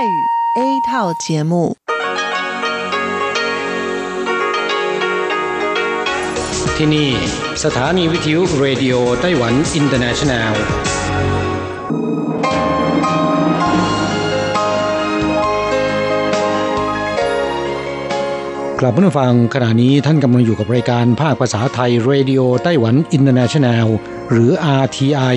泰语 A 套节目。ที่นี่สถานีวิทยุเรดิโอไต้หวันอินเตอร์เนชั่นแนลกลับมาฟังขณะนี้ท่านกำลังอยู่กับรายการภาคภาษาไทยเรดิโอไต้หวันอินเตอร์เนชั่นแนลหรือ RTI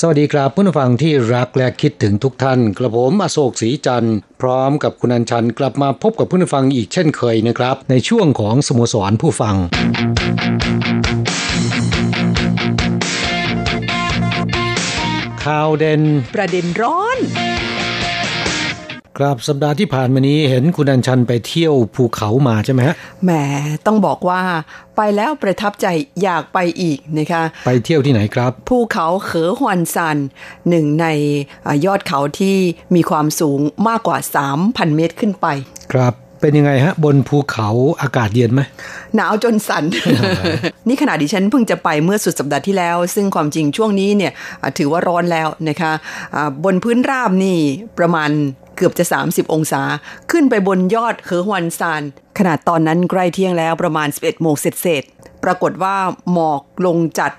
สวัสดีครับผู้ฟังที่รักและคิดถึงทุกท่านกระผมอโศกศรีจันทร์พร้อมกับคุณอัญชันกลับมาพบกับผู้ฟังอีกเช่นเคยนะครับในช่วงของสโมสรผู้ฟังข่าวเด่นประเด็นร้อนครับสัปดาห์ที่ผ่านมานี้เห็นคุณอัญชันไปเที่ยวภูเขามาใช่ไหมฮะแหมต้องบอกว่าไปแล้วประทับใจอยากไปอีกนะคะไปเที่ยวที่ไหนครับภูเขาเขอฮวนซันหนึ่งในยอดเขาที่มีความสูงมากกว่า 3,000 เมตรขึ้นไปครับเป็นยังไงฮะบนภูเขาอากาศเย็นไหมหนาวจนสั่น นี่ขณะดิฉันเพิ่งจะไปเมื่อสุดสัปดาห์ที่แล้วซึ่งความจริงช่วงนี้เนี่ยถือว่าร้อนแล้วนะคะบนพื้นราบนี่ประมาณเกือบจะ30องศาขึ้นไปบนยอดเขอฮวนซานขนาดตอนนั้นใกล้เที่ยงแล้วประมาณ 11 โมงเศษๆปรากฏว่าหมอกลงจัด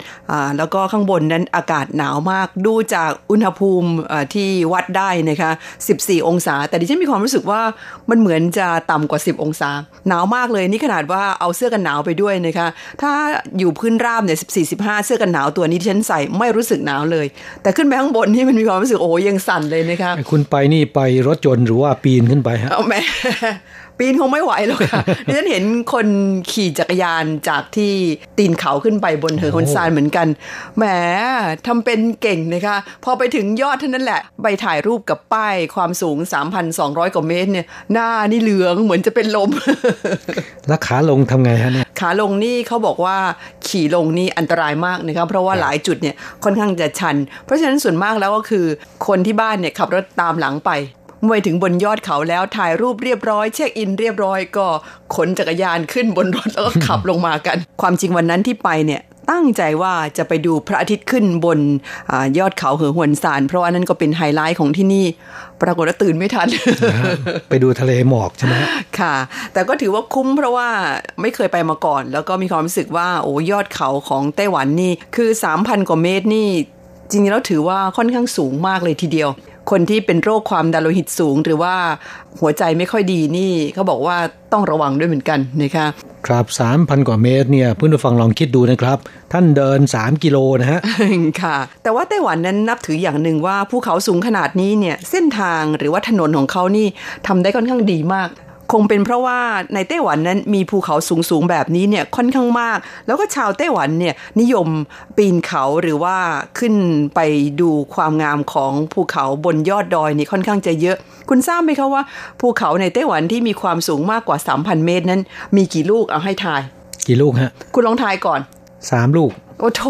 แล้วก็ข้างบนนั้นอากาศหนาวมากดูจากอุณหภูมิที่วัดได้นะคะ14องศาแต่ดิฉันมีความรู้สึกว่ามันเหมือนจะต่ำกว่า10องศาหนาวมากเลยนี่ขนาดว่าเอาเสื้อกันหนาวไปด้วยนะคะถ้าอยู่พื้นราบเนี่ย14 15เสื้อกันหนาวตัวนี้ดิฉันใส่ไม่รู้สึกหนาวเลยแต่ขึ้นไปข้างบนนี่มันมีความรู้สึกโอ้ยังสั่นเลยนะคะคุณไปนี่ไปรถยนต์หรือว่าปีนขึ้นไปฮะแหมปีนคงไม่ไหวหรอกค่ะดิฉันเห็นคนขี่จักรยานจากที่ตีนเขาขึ้นไปบนเขอฮวนซานเหมือนกันแหมทำเป็นเก่งนะคะพอไปถึงยอดเท่านั้นแหละใบถ่ายรูปกับป้ายความสูง 3,200 กว่าเมตรเนี่ยหน้านี่เหลืองเหมือนจะเป็นลมแล้วขาลงทำไงฮะเนี่ยขาลงนี่เขาบอกว่าขี่ลงนี่อันตรายมากนะคะเพราะว่าหลายจุดเนี่ยค่อนข้างจะชันเพราะฉะนั้นส่วนมากแล้วก็คือคนที่บ้านเนี่ยขับรถตามหลังไปเมื่อถึงบนยอดเขาแล้วถ่ายรูปเรียบร้อยเช็คอินเรียบร้อยก็ขนจักรยานขึ้นบนรถแล้วก็ขับลงมากันความจริงวันนั้นที่ไปเนี่ยตั้งใจว่าจะไปดูพระอาทิตย์ขึ้นบนยอดเขาเขอฮวนซานเพราะว่านั่นก็เป็นไฮไลท์ของที่นี่ปรากฏว่าตื่นไม่ทันไปดูทะเลหมอกใช่ไหมค่ะแต่ก็ถือว่าคุ้มเพราะว่าไม่เคยไปมาก่อนแล้วก็มีความรู้สึกว่าโอ้ยอดเขาของไต้หวันนี่คือ 3,000 กว่าเมตรนี่จริงๆแล้วถือว่าค่อนข้างสูงมากเลยทีเดียวคนที่เป็นโรคความดันโลหิตสูงหรือว่าหัวใจไม่ค่อยดีนี่เขาบอกว่าต้องระวังด้วยเหมือนกันนะคะครับ 3,000 กว่าเมตรเนี่ยเพื่อนผู้ฟังลองคิดดูนะครับท่านเดิน3กิโลนะฮะ ค่ะแต่ว่าไต้หวันนั้นนับถืออย่างหนึ่งว่าภูเขาสูงขนาดนี้เนี่ยเส้นทางหรือว่าถนนของเขานี่ทำได้ค่อนข้างดีมากคงเป็นเพราะว่าในไต้หวันนั้นมีภูเขาสูงๆแบบนี้เนี่ยค่อนข้างมากแล้วก็ชาวไต้หวันเนี่ยนิยมปีนเขาหรือว่าขึ้นไปดูความงามของภูเขาบนยอดดอยนี่ค่อนข้างจะเยอะคุณทราบไหมคะว่าภูเขาในไต้หวันที่มีความสูงมากกว่า 3,000 เมตรนั้นมีกี่ลูกเอาให้ทายกี่ลูกฮะคุณลองทายก่อน3ลูกโอ้โถ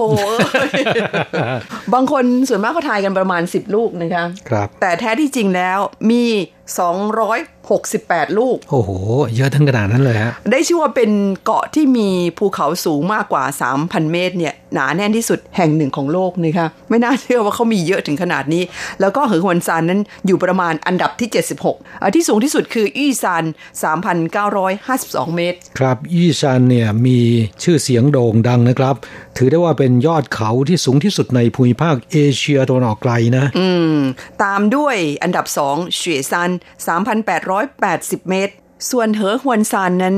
บางคนส่วนมากเขาทายกันประมาณ10ลูกนะคะครับแต่แท้ที่จริงแล้วมี268ลูกโอ้โหเยอะทั้งกระดานนั้นเลยฮะได้ชื่อว่าเป็นเกาะที่มีภูเขาสูงมากกว่า 3,000 เมตรเนี่ยหนาแน่นที่สุดแห่งหนึ่งของโลกนะคะไม่น่าเชื่อว่าเขามีเยอะถึงขนาดนี้แล้วก็เขอฮวนซานนั้นอยู่ประมาณอันดับที่76ที่สูงที่สุดคืออี้ซาน 3,952 เมตรครับอี้ซานเนี่ยมีชื่อเสียงโด่งดังนะครับถือได้ว่าเป็นยอดเขาที่สูงที่สุดในภูมิภาคเอเชียตะวันออกไกลนะตามด้วยอันดับ2เฉวยซาน 3,880 เมตรส่วนเขอฮวนซานนั้น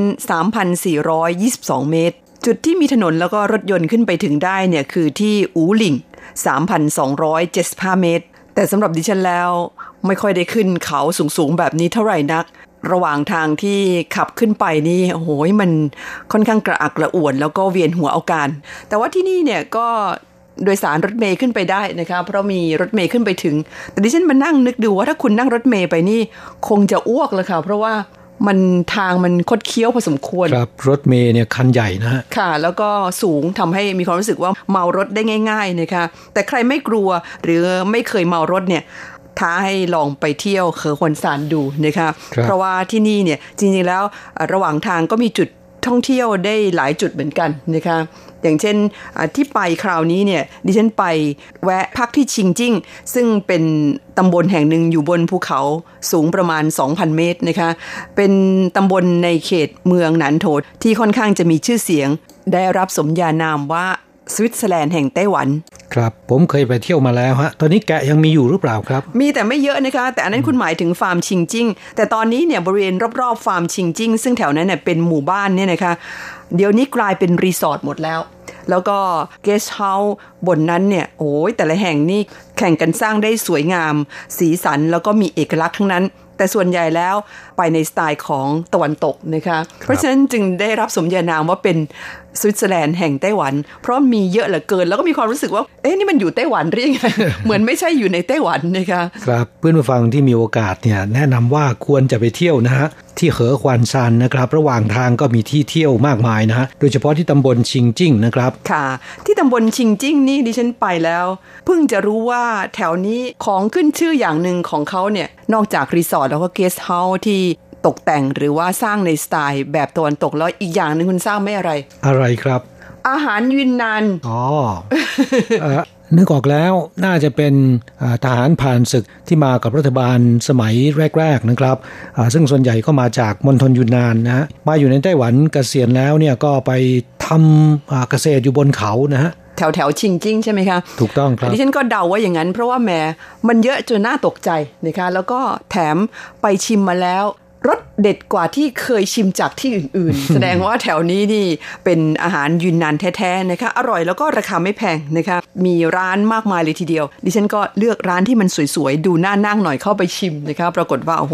3,422 เมตรจุดที่มีถนนแล้วก็รถยนต์ขึ้นไปถึงได้เนี่ยคือที่อูหลิง 3,275 เมตรแต่สำหรับดิฉันแล้วไม่ค่อยได้ขึ้นเขาสูงๆแบบนี้เท่าไหร่นักระหว่างทางที่ขับขึ้นไปนี่โอ้โหมันค่อนข้างกระอักกระอ่วนแล้วก็เวียนหัวเอาการแต่ว่าที่นี่เนี่ยก็ โดยสารรถเมล์ขึ้นไปได้นะคะเพราะมีรถเมล์ขึ้นไปถึงแต่ดิฉันมานั่งนึกดูว่าถ้าคุณนั่งรถเมล์ไปนี่คงจะอ้วกแล้วค่ะเพราะว่ามันทางมันคดเคี้ยวพอสมควรครับรถเมล์เนี่ยคันใหญ่นะฮะค่ะแล้วก็สูงทำให้มีความรู้สึกว่าเมารถได้ง่ายๆนะคะแต่ใครไม่กลัวหรือไม่เคยเมารถเนี่ยท้าให้ลองไปเที่ยวเขื่อนควนซานดูนะคะเพราะว่าที่นี่เนี่ยจริงๆแล้วระหว่างทางก็มีจุดท่องเที่ยวได้หลายจุดเหมือนกันนะคะอย่างเช่นที่ไปคราวนี้เนี่ยดิฉันไปแวะพักที่ชิงจิ้งซึ่งเป็นตำบลแห่งหนึ่งอยู่บนภูเขาสูงประมาณ 2,000 เมตรนะคะเป็นตำบลในเขตเมืองหนานโถที่ค่อนข้างจะมีชื่อเสียงได้รับสมญานามว่าสวิตเซอร์แลนด์แห่งไต้หวันครับผมเคยไปเที่ยวมาแล้วฮะตอนนี้แกะยังมีอยู่หรือเปล่าครับมีแต่ไม่เยอะนะคะแต่อันนั้นคุณหมายถึงฟาร์มชิงจิ้งแต่ตอนนี้เนี่ยบริเวณรอบๆฟาร์มชิงจิ้งซึ่งแถวนั้นเนี่ยเป็นหมู่บ้านเนี่ยนะคะเดี๋ยวนี้กลายเป็นรีสอร์ทหมดแล้วแล้วก็เกสต์เฮาส์บนนั้นเนี่ยโอ้ยแต่ละแห่งนี่แข่งกันสร้างได้สวยงามสีสันแล้วก็มีเอกลักษณ์ทั้งนั้นแต่ส่วนใหญ่แล้วไปในสไตล์ของตะวันตกนะคะเพราะฉะนั้นจึงได้รับสมญานามว่าเป็นสวิตเซอร์แลนด์แห่งไต้หวันเพราะมีเยอะเหลือเกินแล้วก็มีความรู้สึกว่าเอ๊ะนี่มันอยู่ไต้หวันหรือยังไง เหมือนไม่ใช่อยู่ในไต้หวันนะคะครับเพื่อนผู้ฟังที่มีโอกาสเนี่ยแนะนำว่าควรจะไปเที่ยวนะฮะที่เขอควานซานนะครับระหว่างทางก็มีที่เที่ยวมากมายนะฮะโดยเฉพาะที่ตำบลชิงจิ้งนะครับค่ะที่ตำบลชิงจิ้งนี่ดิฉันไปแล้วเพิ่งจะรู้ว่าแถวนี้ของขึ้นชื่ออย่างนึงของเขาเนี่ยนอกจากรีสอร์ทแล้วก็เกสต์เฮาส์ที่ตกแต่งหรือว่าสร้างในสไตล์แบบตะวันตกแล้วอีกอย่างนึงคุณทราบไหมอะไรครับอาหารยินนานอ๋อ นึกออกแล้วน่าจะเป็นทหารผ่านศึกที่มากับรัฐบาลสมัยแรกๆนะครับซึ่งส่วนใหญ่ก็มาจากมณฑลยูนนานนะมาอยู่ในไต้หวันเกษียณแล้วเนี่ยก็ไปทำเกษตรอยู่บนเขานะฮะแถวชิงจิ้งใช่ไหมคะถูกต้องครับดิฉันก็เดาว่าอย่างนั้นเพราะว่าแหมมันเยอะจนน่าตกใจนะคะแล้วก็แถมไปชิมมาแล้วรสเด็ดกว่าที่เคยชิมจากที่อื่นๆ แสดงว่าแถวนี้นี่เป็นอาหารยูนนานแท้ๆนะคะอร่อยแล้วก็ราคาไม่แพงนะคะมีร้านมากมายเลยทีเดียวดิฉันก็เลือกร้านที่มันสวยๆดูน่านั่งหน่อยเข้าไปชิมนะคะปรากฏว่าโอ้โห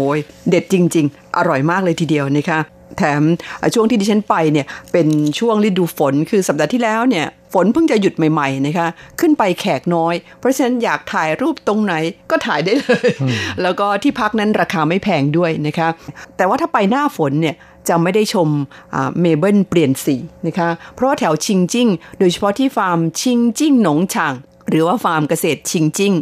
เด็ดจริงๆอร่อยมากเลยทีเดียวนะคะแถมช่วงที่ดิฉันไปเนี่ยเป็นช่วงฤดูฝนคือสัปดาห์ที่แล้วเนี่ยฝนเพิ่งจะหยุดใหม่ๆนะคะขึ้นไปแขกน้อยเพราะฉะนั้นอยากถ่ายรูปตรงไหนก็ถ่ายได้เลยแล้วก็ที่พักนั้นราคาไม่แพงด้วยนะคะแต่ว่าถ้าไปหน้าฝนเนี่ยจะไม่ได้ชมเมเบิลเปลี่ยนสีนะคะเพราะว่าแถวชิงจิ้งโดยเฉพาะที่ฟาร์มชิงจิ้งหนองฉางหรือว่าฟาร์มเกษตรชิงจิ้ง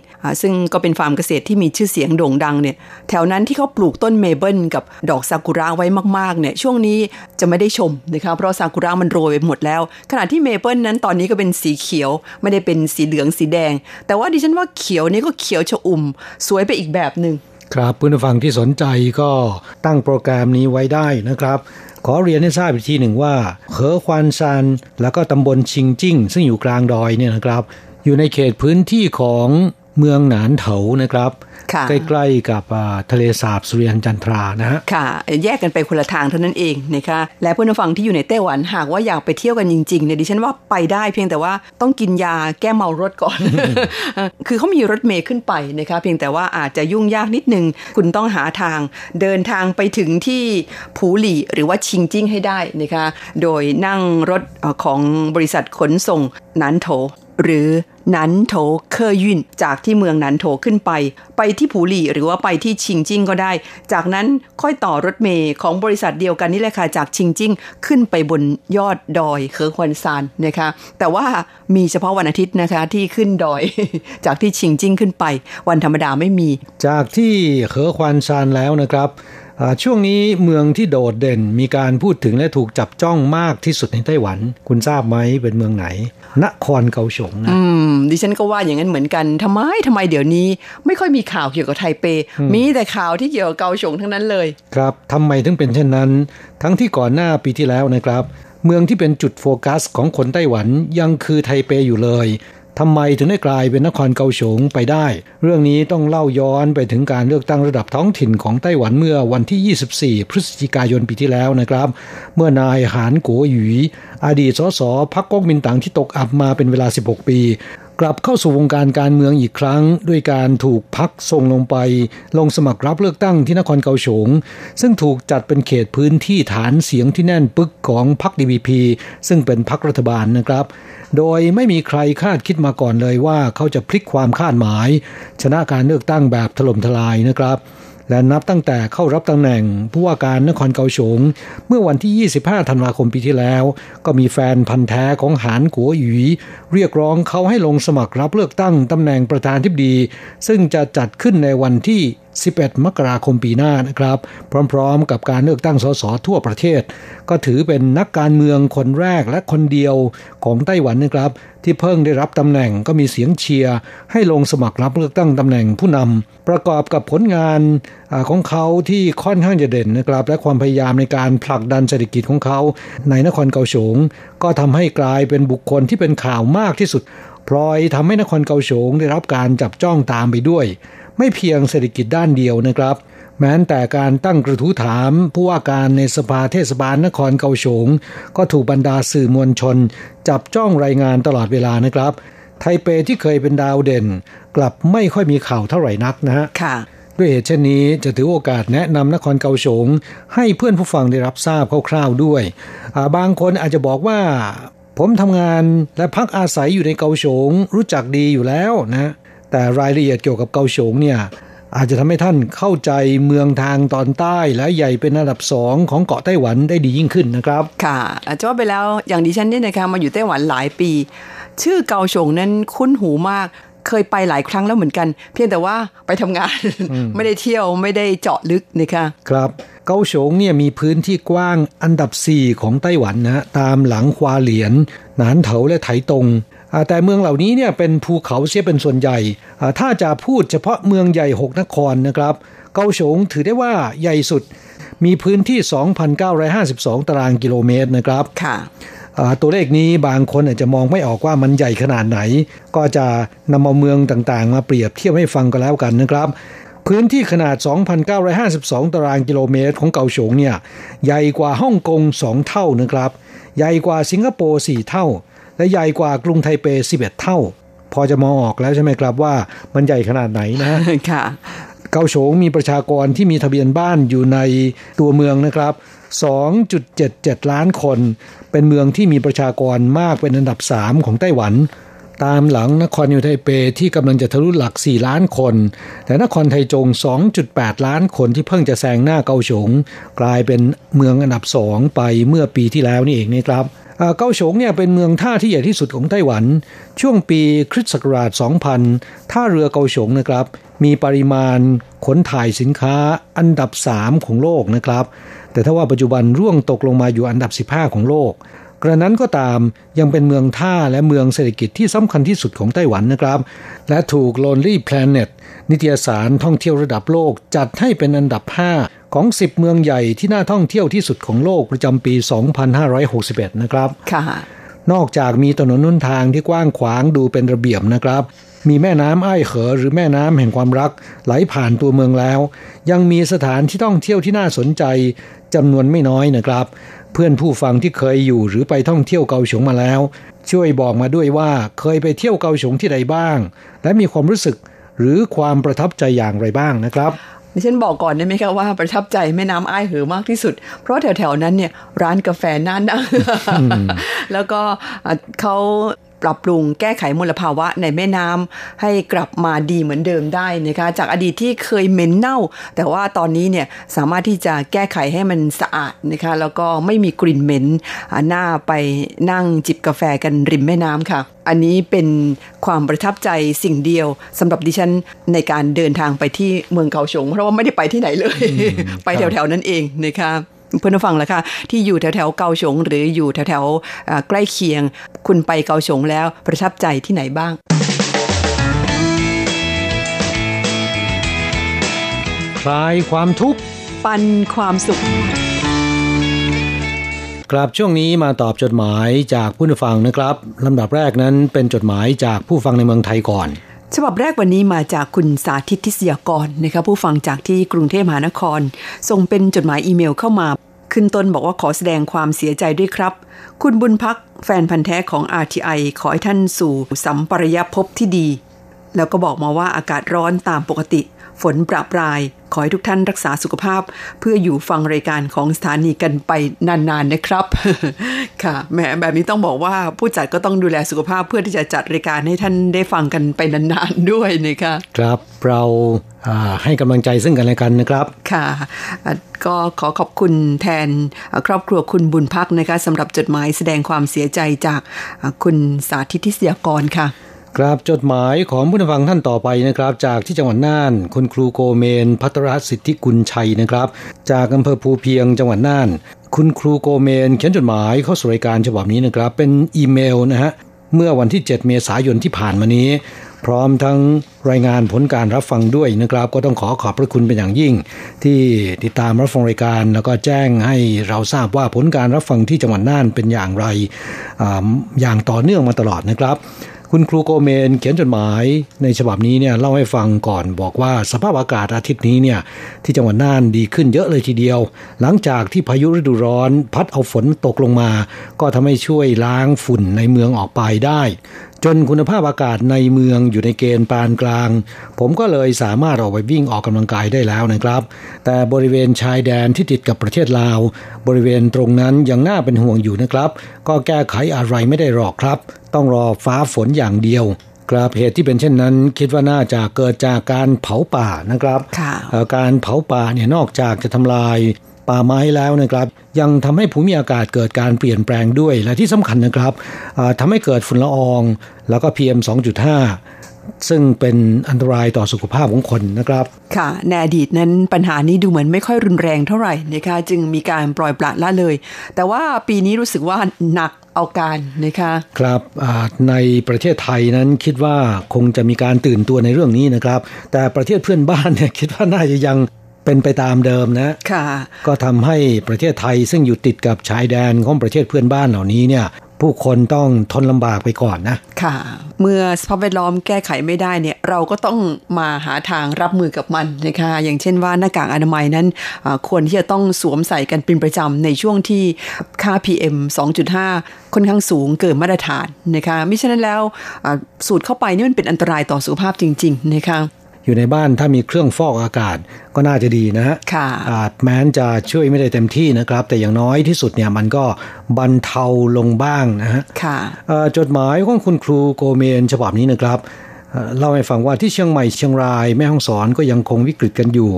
ซึ่งก็เป็นฟาร์มเกษตรที่มีชื่อเสียงโด่งดังเนี่ยแถวนั้นที่เขาปลูกต้นเมเปิลกับดอกซากุระไว้มากๆเนี่ยช่วงนี้จะไม่ได้ชมนะคะเพราะซากุระมันโรยไปหมดแล้วขณะที่เมเปิลนั้นตอนนี้ก็เป็นสีเขียวไม่ได้เป็นสีเหลืองสีแดงแต่ว่าดิฉันว่าเขียวนี่ก็เขียวชอุ่มสวยไปอีกแบบนึงครับเพื่อนผู้ฟังที่สนใจก็ตั้งโปรแกรมนี้ไว้ได้นะครับขอเรียนให้ทราบอีกทีหนึ่งว่าเขอควานซานแล้วก็ตำบลชิงจิ้งซึ่งอยู่กลางดอยเนี่ยนะครับอยู่ในเขตพื้นที่ของเมืองหนานเถานะครับใกล้ๆกับทะเลสาบสุริยันจันทรานะฮะค่ะแยกกันไปคนละทางเท่านั้นเองนะคะและเพื่อนๆฟังที่อยู่ในไต้หวันหากว่าอยากไปเที่ยวกันจริงๆเนี่ยดิฉันว่าไปได้เพียงแต่ว่าต้องกินยาแก้เมารถก่อน คือเขามีรถเมล์ขึ้นไปนะคะเพียงแต่ว่าอาจจะยุ่งยากนิดนึงคุณต้องหาทางเดินทางไปถึงที่ผูหลี่หรือว่าชิงจิ้งให้ได้นะคะโดยนั่งรถของบริษัทขนส่งหนานโถหรือหนานโถเคอยุนจากที่เมืองหนานโถขึ้นไปที่ผูหลี่หรือว่าไปที่ชิงจิ้งก็ได้จากนั้นค่อยต่อรถเมล์ของบริษัทเดียวกันนี่แหละค่ะจากชิงจิ้งขึ้นไปบนยอดดอยเขอควนซานนะคะแต่ว่ามีเฉพาะวันอาทิตย์นะคะที่ขึ้นดอย จากที่ชิงจิ้งขึ้นไปวันธรรมดาไม่มีจากที่เขอควนซานแล้วนะครับช่วงนี้เมืองที่โดดเด่นมีการพูดถึงและถูกจับจ้องมากที่สุดในไต้หวันคุณทราบไหมเป็นเมืองไหนนครเกาสงนะดิฉันก็ว่าอย่างนั้นเหมือนกันทำไมเดี๋ยวนี้ไม่ค่อยมีข่าวเกี่ยวกับไทเปมีแต่ข่าวที่เกี่ยวกับเกาสงทั้งนั้นเลยครับทำไมถึงเป็นเช่นนั้นทั้งที่ก่อนหน้าปีที่แล้วนะครับเมืองที่เป็นจุดโฟกัสของคนไต้หวันยังคือไทเปอยู่เลยทำไมถึงได้กลายเป็นนครเกาสงไปได้เรื่องนี้ต้องเล่าย้อนไปถึงการเลือกตั้งระดับท้องถิ่นของไต้หวันเมื่อวันที่24พฤศจิกายนปีที่แล้วนะครับเมื่อนายหานกัวหยีอดีตสสพรรคก๊กมินตั๋งที่ตกอับมาเป็นเวลา16ปี กลับเข้าสู่วงการการเมืองอีกครั้งด้วยการถูกพรรคส่งลงไปลงสมัครรับเลือกตั้งที่นครเกาสงซึ่งถูกจัดเป็นเขตพื้นที่ฐานเสียงที่แน่นปึกของพรรค DVP ซึ่งเป็นพรรครัฐบาลนะครับโดยไม่มีใครคาดคิดมาก่อนเลยว่าเขาจะพลิกความคาดหมายชนะการเลือกตั้งแบบถล่มทลายนะครับและนับตั้งแต่เข้ารับตำแหน่งผู้ว่าการนครเกาสงเมื่อวันที่25ธันวาคมปีที่แล้วก็มีแฟนพันธุ์แท้ของหานกัวหยีเรียกร้องเขาให้ลงสมัครรับเลือกตั้งตำแหน่งประธานาธิบดีซึ่งจะจัดขึ้นในวันที่11มกราคมปีหน้านะครับพร้อมๆกับการเลือกตั้งส.ส.ทั่วประเทศก็ถือเป็นนักการเมืองคนแรกและคนเดียวของไต้หวันนะครับที่เพิ่งได้รับตำแหน่งก็มีเสียงเชียร์ให้ลงสมัครรับเลือกตั้งตำแหน่งผู้นำประกอบกับผลงานของเขาที่ค่อนข้างจะเด่นนะครับและความพยายามในการผลักดันเศรษฐกิจของเขาในนครเกาสงก็ทำให้กลายเป็นบุคคลที่เป็นข่าวมากที่สุดพลอยทำให้นครเกาสงได้รับการจับจ้องตามไปด้วยไม่เพียงเศรษฐกิจด้านเดียวนะครับแม้แต่การตั้งกระทู้ถามผู้ว่าการในสภาเทศบาลนครเกาสงก็ถูกบรรดาสื่อมวลชนจับจ้องรายงานตลอดเวลานะครับไทเปที่เคยเป็นดาวเด่นกลับไม่ค่อยมีข่าวเท่าไหร่นักนะฮะด้วยเหตุเช่นนี้จะถือโอกาสแนะนำนครเกาสงให้เพื่อนผู้ฟังได้รับทราบคร่าวๆด้วยบางคนอาจจะบอกว่าผมทำงานและพักอาศัยอยู่ในเกาสงรู้จักดีอยู่แล้วนะแต่รายละเอียดเกี่ยวกับเกาสงเนี่ยอาจจะทำให้ท่านเข้าใจเมืองทางตอนใต้และใหญ่เป็นอันดับ2ของเกาะไต้หวันได้ดียิ่งขึ้นนะครับค่ะอาจจะว่าไปแล้วอย่างดิฉันเนี่ยนะคะมาอยู่ไต้หวันหลายปีชื่อเกาสงนั้นคุ้นหูมากเคยไปหลายครั้งแล้วเหมือนกันเพียงแต่ว่าไปทำงาน ไม่ได้เที่ยวไม่ได้เจาะลึกนะคะครับเกาสงเนี่ยมีพื้นที่กว้างอันดับ4ของไต้หวันนะตามหลังควาเหลียนหนานเถาและไถตงแต่เมืองเหล่านี้เนี่ยเป็นภูเขาเสียเป็นส่วนใหญ่ถ้าจะพูดเฉพาะเมืองใหญ่6นครนะครับเกาสงถือได้ว่าใหญ่สุดมีพื้นที่ 2,952 ตารางกิโลเมตรนะครับค่ะตัวเลขนี้บางคนอาจจะมองไม่ออกว่ามันใหญ่ขนาดไหนก็จะนำเอาเมืองต่างๆมาเปรียบเทียบให้ฟังกันแล้วกันนะครับพื้นที่ขนาด 2,952 ตารางกิโลเมตรของเกาสงเนี่ยใหญ่กว่าฮ่องกง2เท่านะครับใหญ่กว่าสิงคโปร์4เท่าและใหญ่กว่ากรุงไทเป11เท่าพอจะมองออกแล้วใช่ไหมครับว่ามันใหญ่ขนาดไหนนะค่ะเกาสงมีประชากรที่มีทะเบียนบ้านอยู่ในตัวเมืองนะครับ 2.77 ล้านคนเป็นเมืองที่มีประชากรมากเป็นอันดับ3ของไต้หวันตามหลังนครนิวยอร์กไทเปที่กำลังจะทะลุหลัก4ล้านคนแต่นครไทจง 2.8 ล้านคนที่เพิ่งจะแซงหน้าเกาสงกลายเป็นเมืองอันดับ2ไปเมื่อปีที่แล้วนี่เองนะครับเกาสงเนี่ยเป็นเมืองท่าที่ใหญ่ที่สุดของไต้หวันช่วงปีคริสต์ศักราช 2000 ท่าเรือเกาสงนะครับมีปริมาณขนถ่ายสินค้าอันดับ3ของโลกนะครับแต่ถ้าว่าปัจจุบันร่วงตกลงมาอยู่อันดับ15ของโลกกระนั้นก็ตามยังเป็นเมืองท่าและเมืองเศรษฐกิจที่สำคัญที่สุดของไต้หวันนะครับและถูก Lonely Planet นิตยสารท่องเที่ยวระดับโลกจัดให้เป็นอันดับ5ของ10เมืองใหญ่ที่น่าท่องเที่ยวที่สุดของโลกประจำปี 2561 นะครับค่ะนอกจากมีถนนหนทางที่กว้างขวางดูเป็นระเบียบนะครับมีแม่น้ำอ้ายเขอหรือแม่น้ำแห่งความรักไหลผ่านตัวเมืองแล้วยังมีสถานที่ท่องเที่ยวที่น่าสนใจจำนวนไม่น้อยนะครับเพื่อนผู้ฟังที่เคยอยู่หรือไปท่องเที่ยวเกาสงมาแล้วช่วยบอกมาด้วยว่าเคยไปเที่ยวเกาสงที่ใดบ้างและมีความรู้สึกหรือความประทับใจอย่างไรบ้างนะครับดิฉันบอกก่อนได้ไหมคะว่าประทับใจแม่น้ำอ้ายเหอมากที่สุดเพราะแถวๆนั้นเนี่ยร้านกาแฟน่านั่ง แล้วก็เขาปรับปรุงแก้ไขมลภาวะในแม่น้ำให้กลับมาดีเหมือนเดิมได้นะคะจากอดีตที่เคยเหม็นเน่าแต่ว่าตอนนี้เนี่ยสามารถที่จะแก้ไขให้มันสะอาดนะคะแล้วก็ไม่มีกลิ่นเหม็นหน้าไปนั่งจิบกาแฟกันริมแม่น้ำค่ะอันนี้เป็นความประทับใจสิ่งเดียวสำหรับดิฉันในการเดินทางไปที่เมืองเกาสงเพราะว่าไม่ได้ไปที่ไหนเลย ไปแถวๆนั้นเองนะคะเพื่อนๆฟังล่ะค่ะที่อยู่แถวๆเกาสงหรืออยู่แถวๆใกล้เคียงคุณไปเกาสงแล้วประทับใจที่ไหนบ้างคลายความทุกข์ปันความสุขกลับช่วงนี้มาตอบจดหมายจากผู้ฟังนะครับลำดับแรกนั้นเป็นจดหมายจากผู้ฟังในเมืองไทยก่อนฉบับแรกวันนี้มาจากคุณสาธิตทิศยากรนะคะผู้ฟังจากที่กรุงเทพมหานครส่งเป็นจดหมายอีเมลเข้ามา ขึ้นต้นบอกว่าขอแสดงความเสียใจด้วยครับคุณบุญพักแฟนพันธ์แท้ของ RTI ขอให้ท่านสู่สัมปรายภพที่ดีแล้วก็บอกมาว่าอากาศร้อนตามปกติฝนประปรายขอให้ทุกท่านรักษาสุขภาพเพื่ออยู่ฟังรายการของสถานีกันไปนานๆนะครับค่ะแหมแบบนี้ต้องบอกว่าผู้จัดก็ต้องดูแลสุขภาพเพื่อที่จะจัดรายการให้ท่านได้ฟังกันไปนานๆด้วยนะคะครับเราให้กำลังใจซึ่งกันและกันนะครับค่ะก็ขอขอบคุณแทนครอบครัวคุณบุญพักนะคะสำหรับจดหมายแสดงความเสียใจจากคุณสาธิตทิศยากรค่ะครับจดหมายของผู้ฟังท่านต่อไปนะครับจากที่จังหวัดน่านคุณครูโกเมนภัทรสิทธิกุลชัยนะครับจากอำเภอภูเพียงจังหวัดน่านคุณครูโกเมนเขียนจดหมายเข้าสู่รายการฉบับนี้นะครับเป็นอีเมลนะฮะเมื่อวันที่7เมษายนที่ผ่านมานี้พร้อมทั้งรายงานผลการรับฟังด้วยนะครับก็ต้องขอขอบพระคุณเป็นอย่างยิ่งที่ติดตามรับฟังรายการแล้วก็แจ้งให้เราทราบว่าผลการรับฟังที่จังหวัดน่านเป็นอย่างไรอย่างต่อเนื่องมาตลอดนะครับคุณครูโกเมนเขียนจดหมายในฉบับนี้เนี่ยเล่าให้ฟังก่อนบอกว่าสภาพอากาศอาทิตย์นี้เนี่ยที่จังหวัดน่านดีขึ้นเยอะเลยทีเดียวหลังจากที่พายุฤดูร้อนพัดเอาฝนตกลงมาก็ทำให้ช่วยล้างฝุ่นในเมืองออกไปได้จนคุณภาพอากาศในเมืองอยู่ในเกณฑ์ปานกลางผมก็เลยสามารถออกไปวิ่งออกกำลังกายได้แล้วนะครับแต่บริเวณชายแดนที่ติดกับประเทศลาวบริเวณตรงนั้นยังน่าเป็นห่วงอยู่นะครับก็แก้ไขอะไรไม่ได้หรอกครับต้องรอฟ้าฝนอย่างเดียวครับเหตุที่เป็นเช่นนั้นคิดว่าน่าจะเกิดจากการเผาป่านะครับการเผาป่าเนี่ยนอกจากจะทำลายป่าไม้แล้วนะครับยังทำให้ภูมิอากาศเกิดการเปลี่ยนแปลงด้วยและที่สำคัญนะครับทำให้เกิดฝุ่นละอองแล้วก็ PM 2.5 ซึ่งเป็นอันตรายต่อสุขภาพของคนนะครับค่ะในอดีตนั้นปัญหานี้ดูเหมือนไม่ค่อยรุนแรงเท่าไหร่นะคะจึงมีการปล่อยปละละเลยแต่ว่าปีนี้รู้สึกว่าหนักเอาการนะคะครับในประเทศไทยนั้นคิดว่าคงจะมีการตื่นตัวในเรื่องนี้นะครับแต่ประเทศเพื่อนบ้านเนี่ยคิดว่าน่าจะยังเป็นไปตามเดิมนะก็ทำให้ประเทศไทยซึ่งอยู่ติดกับชายแดนของประเทศเพื่อนบ้านเหล่านี้เนี่ยผู้คนต้องทนลำบากไปก่อนนะค่ะเมื่อสภาพแวดล้อมแก้ไขไม่ได้เนี่ยเราก็ต้องมาหาทางรับมือกับมันนะคะอย่างเช่นว่าหน้ากากอนามัยนั้นควรที่จะต้องสวมใส่กันเป็นประจำในช่วงที่ค่า PM 2.5 ค่อนข้างสูงเกินมาตรฐานนะคะมิฉะนั้นแล้วสูดเข้าไปนี่มันเป็นอันตรายต่อสุขภาพจริงๆนะคะอยู่ในบ้านถ้ามีเครื่องฟอกอากาศก็น่าจะดีนะฮะแม้นจะช่วยไม่ได้เต็มที่นะครับแต่อย่างน้อยที่สุดเนี่ยมันก็บรรเทาลงบ้างนะฮะจดหมายของคุณครูโกเมนฉบับนี้นะครับเล่าให้ฟังว่าที่เชียงใหม่เชียงรายแม่ฮ่องสอนก็ยังคงวิกฤตกันอยู่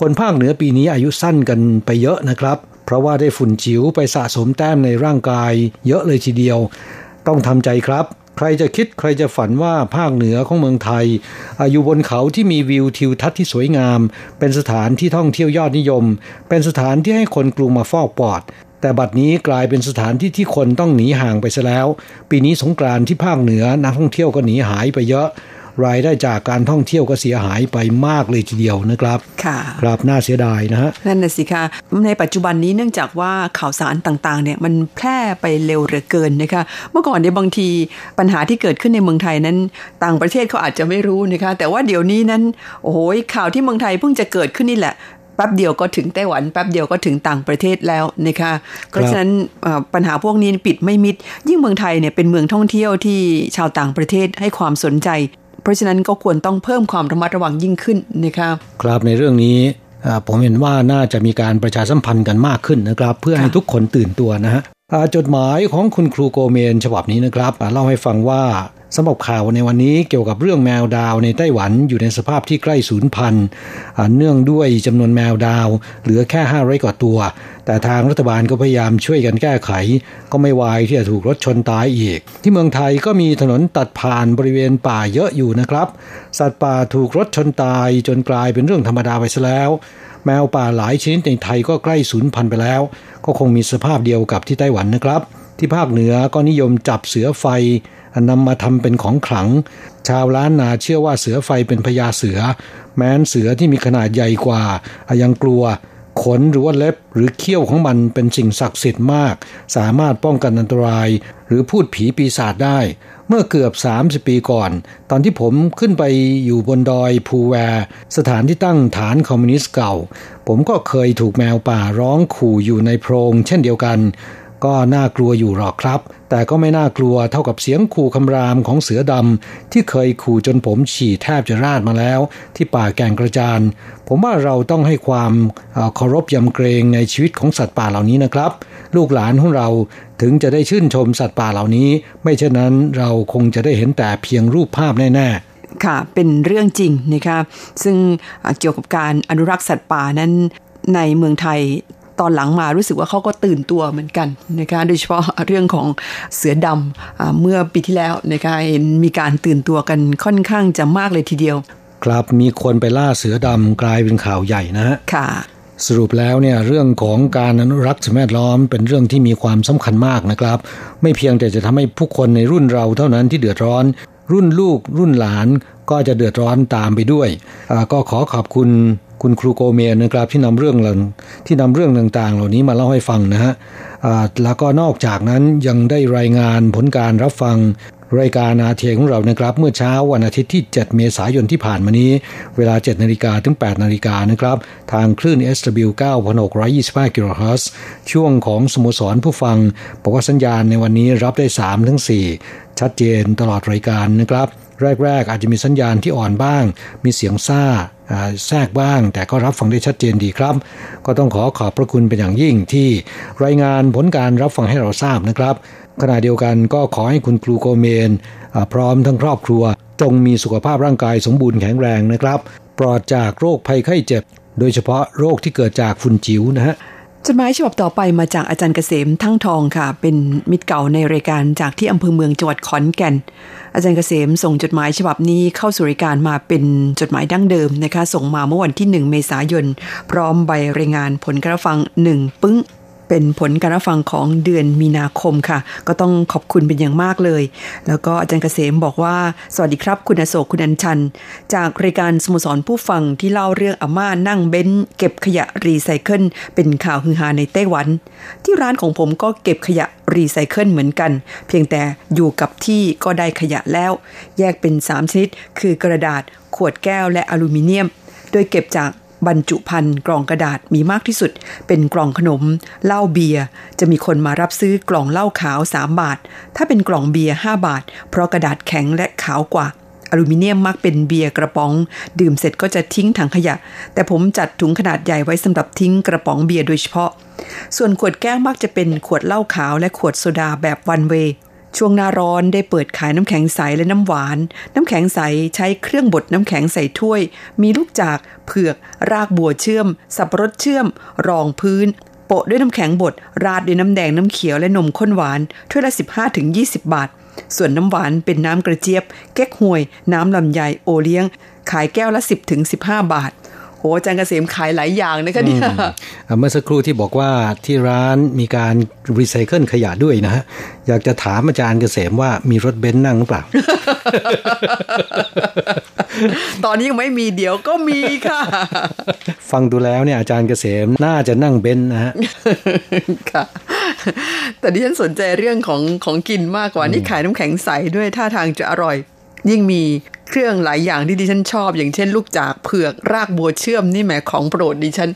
คนภาคเหนือปีนี้อายุสั้นกันไปเยอะนะครับเพราะว่าได้ฝุ่นจิ๋วไปสะสมแต้มในร่างกายเยอะเลยทีเดียวต้องทำใจครับใครจะคิดใครจะฝันว่าภาคเหนือของเมืองไทยอยู่บนเขาที่มีวิวทิวทัศน์ที่สวยงามเป็นสถานที่ท่องเที่ยวยอดนิยมเป็นสถานที่ให้คนกรุงมาฟอกปอดแต่บัดนี้กลายเป็นสถานที่ที่คนต้องหนีห่างไปซะแล้วปีนี้สงกรานต์ที่ภาคเหนือนักท่องเที่ยวก็หนีหายไปเยอะรายได้จากการท่องเที่ยวก็เสียหายไปมากเลยทีเดียวนะครับค่ะครับน่าเสียดายนะฮะนั่นน่ะสิค่ะในปัจจุบันนี้เนื่องจากว่าข่าวสารต่างๆเนี่ยมันแพร่ไปเร็วเหลือเกินนะคะเมื่อก่อนเนี่ยบางทีปัญหาที่เกิดขึ้นในเมืองไทยนั้นต่างประเทศเขาอาจจะไม่รู้นะคะแต่ว่าเดี๋ยวนี้นั้นโอ้โหข่าวที่เมืองไทยเพิ่งจะเกิดขึ้นนี่แหละแป๊บเดียวก็ถึงไต้หวันแป๊บเดียวก็ถึงต่างประเทศแล้วนะคะเพราะฉะนั้นปัญหาพวกนี้ปิดไม่มิดยิ่งเมืองไทยเนี่ยเป็นเมืองท่องเที่ยวที่ชาวต่างประเทศให้ความสนใจเพราะฉะนั้นก็ควรต้องเพิ่มความระมัดระวังยิ่งขึ้นนะครับครับในเรื่องนี้ผมเห็นว่าน่าจะมีการประชาสัมพันธ์กันมากขึ้นนะครับเพื่อให้ทุกคนตื่นตัวนะฮะจดหมายของคุณครูโกเมนฉบับนี้นะครับเล่าให้ฟังว่าสำหรับข่าวในวันนี้เกี่ยวกับเรื่องแมวดาวในไต้หวันอยู่ในสภาพที่ใกล้สูญพันธุ์เนื่องด้วยจำนวนแมวดาวเหลือแค่500กว่าตัวแต่ทางรัฐบาลก็พยายามช่วยกันแก้ไขก็ไม่วายที่จะถูกรถชนตายอีกที่เมืองไทยก็มีถนนตัดผ่านบริเวณป่าเยอะอยู่นะครับสัตว์ป่าถูกรถชนตายจนกลายเป็นเรื่องธรรมดาไปซะแล้วแมวป่าหลายชนิดในไทยก็ใกล้สูญพันธุ์ไปแล้วก็คงมีสภาพเดียวกับที่ไต้หวันนะครับที่ภาคเหนือก็นิยมจับเสือไฟนำมาทำเป็นของขลังชาวล้านนาเชื่อว่าเสือไฟเป็นพญาเสือแม้นเสือที่มีขนาดใหญ่กว่ายังกลัวขนหรือว่าเล็บหรือเขี้ยวของมันเป็นสิ่งศักดิ์สิทธิ์มากสามารถป้องกันอันตรายหรือพูดผีปีศาจได้ เมื่อเกือบ30ปีก่อนตอนที่ผมขึ้นไปอยู่บนดอยภูแวสถานที่ตั้งฐานคอมมิวนิสต์เก่าผมก็เคยถูกแมวป่าร้องขู่อยู่ในโพรงเช่นเดียวกันก็น่ากลัวอยู่หรอกครับแต่ก็ไม่น่ากลัวเท่ากับเสียงขู่คำรามของเสือดำที่เคยขู่จนผมฉี่แทบจะราดมาแล้วที่ป่าแก่งกระจานผมว่าเราต้องให้ความเคารพยำเกรงในชีวิตของสัตว์ป่าเหล่านี้นะครับลูกหลานของเราถึงจะได้ชื่นชมสัตว์ป่าเหล่านี้ไม่เช่นนั้นเราคงจะได้เห็นแต่เพียงรูปภาพแน่ๆค่ะเป็นเรื่องจริงนะคะซึ่งเกี่ยวกับการอนุรักษ์สัตว์ป่านั้นในเมืองไทยตอนหลังมารู้สึกว่าเขาก็ตื่นตัวเหมือนกันนะคะโดยเฉพาะเรื่องของเสือดำเมื่อปีที่แล้วนะคะเห็นมีการตื่นตัวกันค่อนข้างจะมากเลยทีเดียวครับมีคนไปล่าเสือดำกลายเป็นข่าวใหญ่นะฮะค่ะสรุปแล้วเนี่ยเรื่องของการอนุรักษ์สิ่งแวดล้อมเป็นเรื่องที่มีความสำคัญมากนะครับไม่เพียงแต่จะทำให้ผู้คนในรุ่นเราเท่านั้นที่เดือดร้อนรุ่นลูกรุ่นหลานก็จะเดือดร้อนตามไปด้วยก็ขอขอบคุณคุณครูโกเมลนะครับที่นำเรื่องต่างๆเหล่านี้มาเล่าให้ฟังนะฮะแล้วก็นอกจากนั้นยังได้รายงานผลการรับฟังรายการนาเทงของเรานะครับเมื่อเช้าวันอาทิตย์ที่7เมษายนที่ผ่านมานี้เวลา 7:00 นถึง 8:00 นนะครับทางคลื่น SW 9625 กิโลเฮิรตซ์ช่วงของสโมสรผู้ฟังบอกว่าสัญญาณในวันนี้รับได้3ถึง4ชัดเจนตลอดรายการนะครับแรกๆอาจจะมีสัญญาณที่อ่อนบ้างมีเสียงซ่าแทรกบ้างแต่ก็รับฟังได้ชัดเจนดีครับก็ต้องขอบพระคุณเป็นอย่างยิ่งที่รายงานผลการรับฟังให้เราทราบนะครับขณะเดียวกันก็ขอให้คุณครูโกเมนพร้อมทั้งครอบครัวจงมีสุขภาพร่างกายสมบูรณ์แข็งแรงนะครับปลอดจากโรคภัยไข้เจ็บโดยเฉพาะโรคที่เกิดจากฝุ่นจิ๋วนะฮะจดหมายฉบับต่อไปมาจากอาจารย์เกษมทั้งทองค่ะเป็นมิตรเก่าในรายการจากที่อำเภอเมืองจังหวัดขอนแก่นอาจารย์เกษมส่งจดหมายฉบับนี้เข้าสู่รายการมาเป็นจดหมายดั้งเดิมนะคะส่งมาเมื่อวันที่1เมษายนพร้อมใบรายงานผลการฟัง1ปึ้งเป็นผลการรับฟังของเดือนมีนาคมค่ะก็ต้องขอบคุณเป็นอย่างมากเลยแล้วก็อาจารย์เกษมบอกว่าสวัสดีครับคุณอโศกคุณอัญชันจากรายการสโมสรผู้ฟังที่เล่าเรื่องอาม่านั่งเบนซ์เก็บขยะรีไซเคิลเป็นข่าวฮือฮาในไต้หวันที่ร้านของผมก็เก็บขยะรีไซเคิลเหมือนกันเพียงแต่อยู่กับที่ก็ได้ขยะแล้วแยกเป็น3ชนิดคือกระดาษขวดแก้วและอลูมิเนียมโดยเก็บจากบรรจุภัณฑ์กล่องกระดาษมีมากที่สุดเป็นกล่องขนมเหล้าเบียร์จะมีคนมารับซื้อกล่องเหล้าขาว3บาทถ้าเป็นกล่องเบียร์5บาทเพราะกระดาษแข็งและขาวกว่าอลูมิเนียมมักเป็นเบียร์กระป๋องดื่มเสร็จก็จะทิ้งถังขยะแต่ผมจัดถุงขนาดใหญ่ไว้สำหรับทิ้งกระป๋องเบียร์โดยเฉพาะส่วนขวดแก้วมักจะเป็นขวดเหล้าขาวและขวดโซดาแบบวันเวย์ช่วงหน้าร้อนได้เปิดขายน้ำแข็งใสและน้ำหวานน้ำแข็งใสใช้เครื่องบดน้ำแข็งใส่ถ้วยมีลูกจากเผือกรากบัวเชื่อมสับปะรดเชื่อมรองพื้นโปะด้วยน้ำแข็งบดราดด้วยน้ำแดงน้ำเขียวและนมข้นหวานถ้วยละ 15-20 บาทส่วนน้ำหวานเป็นน้ำกระเจี๊ยบเก๊กฮวยน้ำลำไยโอเลี้ยงขายแก้วละ 10-15 บาทโอ้อาจารย์เกษมขายหลายอย่างนะคะเนี่ยเมื่อสักครู่ที่บอกว่าที่ร้านมีการรีไซเคิลขยะด้วยนะฮะอยากจะถามอาจารย์เกษมว่ามีรถเบนซ์นั่งหรือเปล่า ตอนนี้ยังไม่มีเดี๋ยวก็มีค่ะ ฟังดูแล้วเนี่ยอาจารย์เกษมน่าจะนั่งเบนซ์นะฮะ ค่ะแต่ดิฉันสนใจเรื่องของกินมากกว่านี่ขายน้ำแข็งใสด้วยท่าทางจะอร่อยยิ่งมีเครื่องหลายอย่างที่ดิฉันชอบอย่างเช่นลูกจากเผือกรากบัวเชื่อมนี่แหมของโปรดดิฉัน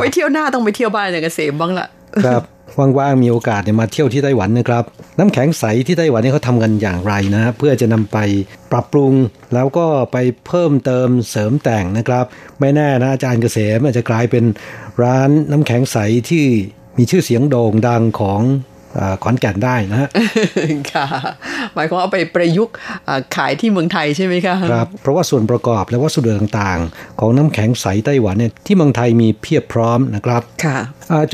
ไปเที่ยวหน้าต้องไปเที่ยวบ้านอาจารย์เกษมบ้างละครับว่างๆมีโอกาสเนี่ยมาเที่ยวที่ไต้หวันนะครับน้ำแข็งใสที่ไต้หวันนี่เขาทำกันอย่างไรนะเพื่อจะนำไปปรับปรุงแล้วก็ไปเพิ่มเติมเสริมแต่งนะครับไม่แน่นะอาจารย์เกษมอาจจะกลายเป็นร้านน้ำแข็งใสที่มีชื่อเสียงโด่งดังของขอนแก่นได้นะฮะค่ะหมายความว่าเอาไปประยุกต์ขายที่เมืองไทยใช่ไหมคะครับเพราะว่าส่วนประกอบและวัสดุต่างๆของน้ำแข็งใสไต้หวันเนี่ยที่เมืองไทยมีเพียบพร้อมนะครับค่ะ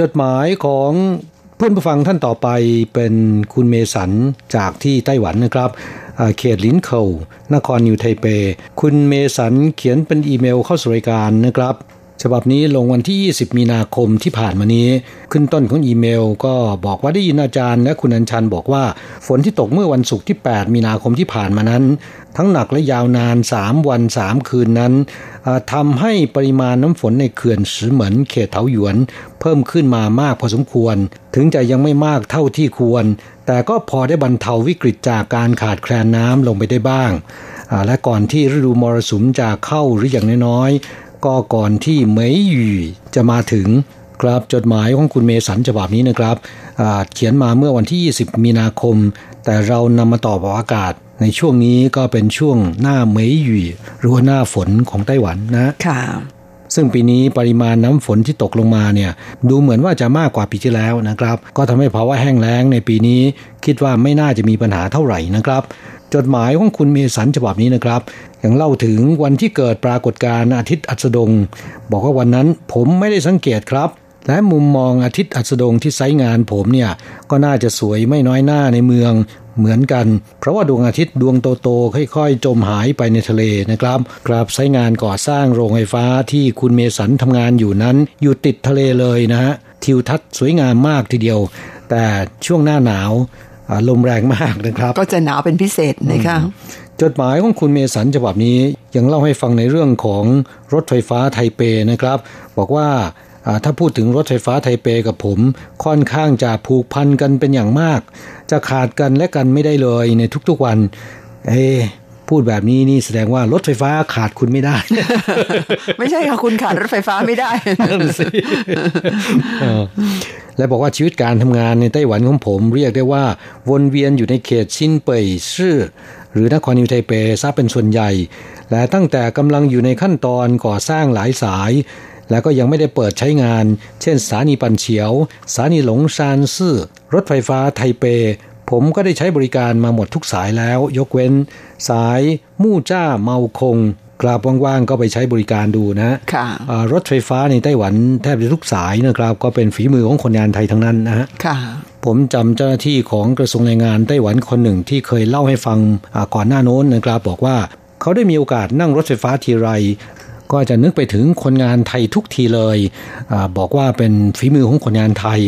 จดหมายของเพื่อนผู้ฟังท่านต่อไปเป็นคุณเมสันจากที่ไต้หวันนะครับเขตลินเคิลนครนิวยอร์กไทเปคุณเมสันเขียนเป็นอีเมลเข้าสู่รายการนะครับ ฉบับนี้ลงวันที่20มีนาคมที่ผ่านมานี้ขึ้นต้นของอีเมลก็บอกว่าได้ยินอาจารย์และคุณอัญชันบอกว่าฝนที่ตกเมื่อวันศุกร์ที่8มีนาคมที่ผ่านมานั้นทั้งหนักและยาวนาน3วัน3คืนนั้นทำให้ปริมาณน้ำฝนในเขื่อนซือเหมินเขตเถาหยวนเพิ่มขึ้นมามากพอสมควรถึงจะยังไม่มากเท่าที่ควรแต่ก็พอได้บรรเทาวิกฤตจากการขาดแคลนน้ำลงไปได้บ้างและก่อนที่ฤดูมรสุมจะเข้าหรืออย่างน้อยก็ก่อนที่เมยหยีจะมาถึงครับจดหมายของคุณเมสันฉบับนี้นะครับเขียนมาเมื่อวันที่20มีนาคมแต่เรานำมาต่ออากาศในช่วงนี้ก็เป็นช่วงหน้าเมยหยีหรือว่าหน้าฝนของไต้หวันนะค่ะซึ่งปีนี้ปริมาณน้ำฝนที่ตกลงมาเนี่ยดูเหมือนว่าจะมากกว่าปีที่แล้วนะครับก็ทำให้ภาวะแห้งแล้งในปีนี้คิดว่าไม่น่าจะมีปัญหาเท่าไหร่นะครับจดหมายของคุณเมสันฉบับนี้นะครับยังเล่าถึงวันที่เกิดปรากฏการณ์อาทิตย์อัสดงบอกว่าวันนั้นผมไม่ได้สังเกตครับและมุมมองอาทิตย์อัสดงที่ไซต์งานผมเนี่ยก็น่าจะสวยไม่น้อยหน้าในเมืองเหมือนกันเพราะว่าดวงอาทิตย์ดวงโตๆค่อยๆจมหายไปในทะเลนะครับกราบไซต์งานก่อสร้างโรงไฟฟ้าที่คุณเมสันทำงานอยู่นั้นอยู่ติดทะเลเลยนะฮะทิวทัศน์สวยงามมากทีเดียวแต่ช่วงหน้าหนาวลมแรงมากนะครับก็จะหนาวเป็นพิเศษนะคะจดหมายของคุณเมสันฉบับนี้ยังเล่าให้ฟังในเรื่องของรถไฟฟ้าไทเปนะครับบอกว่าถ้าพูดถึงรถไฟฟ้าไทเปกับผมค่อนข้างจะผูกพันกันเป็นอย่างมากจะขาดกันและกันไม่ได้เลยในทุกๆวันพูดแบบนี้นี่แสดงว่ารถไฟฟ้าขาดคุณไม่ได้ ไม่ใช่ค่ะคุณขาดรถไฟฟ้าไม่ได้ และบอกว่าชีวิตการทำงานในไต้หวันของผมเรียกได้ว่าวนเวียนอยู่ในเขตชินเป่ยซื่อหรือนครนิวยอร์กไทเปซะเป็นส่วนใหญ่และตั้งแต่กำลังอยู่ในขั้นตอนก่อสร้างหลายสายและก็ยังไม่ได้เปิดใช้งานเช่นสถานีปันเฉียวสถานีหลงซานซื่อรถไฟฟ้าไทเปผมก็ได้ใช้บริการมาหมดทุกสายแล้วยกเว้นสายมู่จ้าเมาคงกราบว่างๆก็ไปใช้บริการดูนะรถไฟฟ้าในไต้หวันแทบจะทุกสายนะครับก็เป็นฝีมือของคนงานไทยทั้งนั้นนะฮะผมจำเจ้าหน้าที่ของกระทรวงแรงงานไต้หวันคนหนึ่งที่เคยเล่าให้ฟังก่อนหน้าโน้นนะครับบอกว่าเขาได้มีโอกาสนั่งรถไฟฟ้าทีไรก็จะนึกไปถึงคนงานไทยทุกทีเลยบอกว่าเป็นฝีมือของคนงานไทย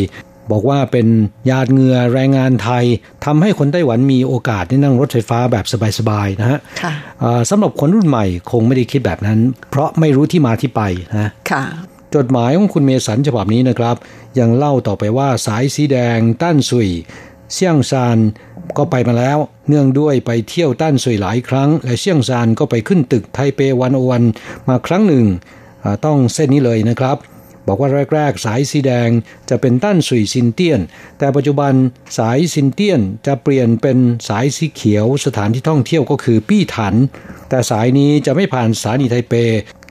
บอกว่าเป็นหยาดเหงื่อแรงงานไทยทำให้คนไต้หวันมีโอกาสได้นั่งรถไฟฟ้าแบบสบายๆนะฮะสำหรับคนรุ่นใหม่คงไม่ได้คิดแบบนั้นเพราะไม่รู้ที่มาที่ไปนะจดหมายของคุณเมสันฉบับนี้นะครับยังเล่าต่อไปว่าสายสีแดงต้านซุยเซี่ยงซานก็ไปมาแล้วเนื่องด้วยไปเที่ยวต้านซุยหลายครั้งและเซี่ยงซานก็ไปขึ้นตึกไทเป101มาครั้งหนึ่งต้องเส้นนี้เลยนะครับบอกว่าแรกๆสายสีแดงจะเป็นต้านสุยซินเตี้ยนแต่ปัจจุบันสายซินเตี้ยนจะเปลี่ยนเป็นสายสีเขียวสถานที่ท่องเที่ยวก็คือปี้ถันแต่สายนี้จะไม่ผ่านสถานีไทเป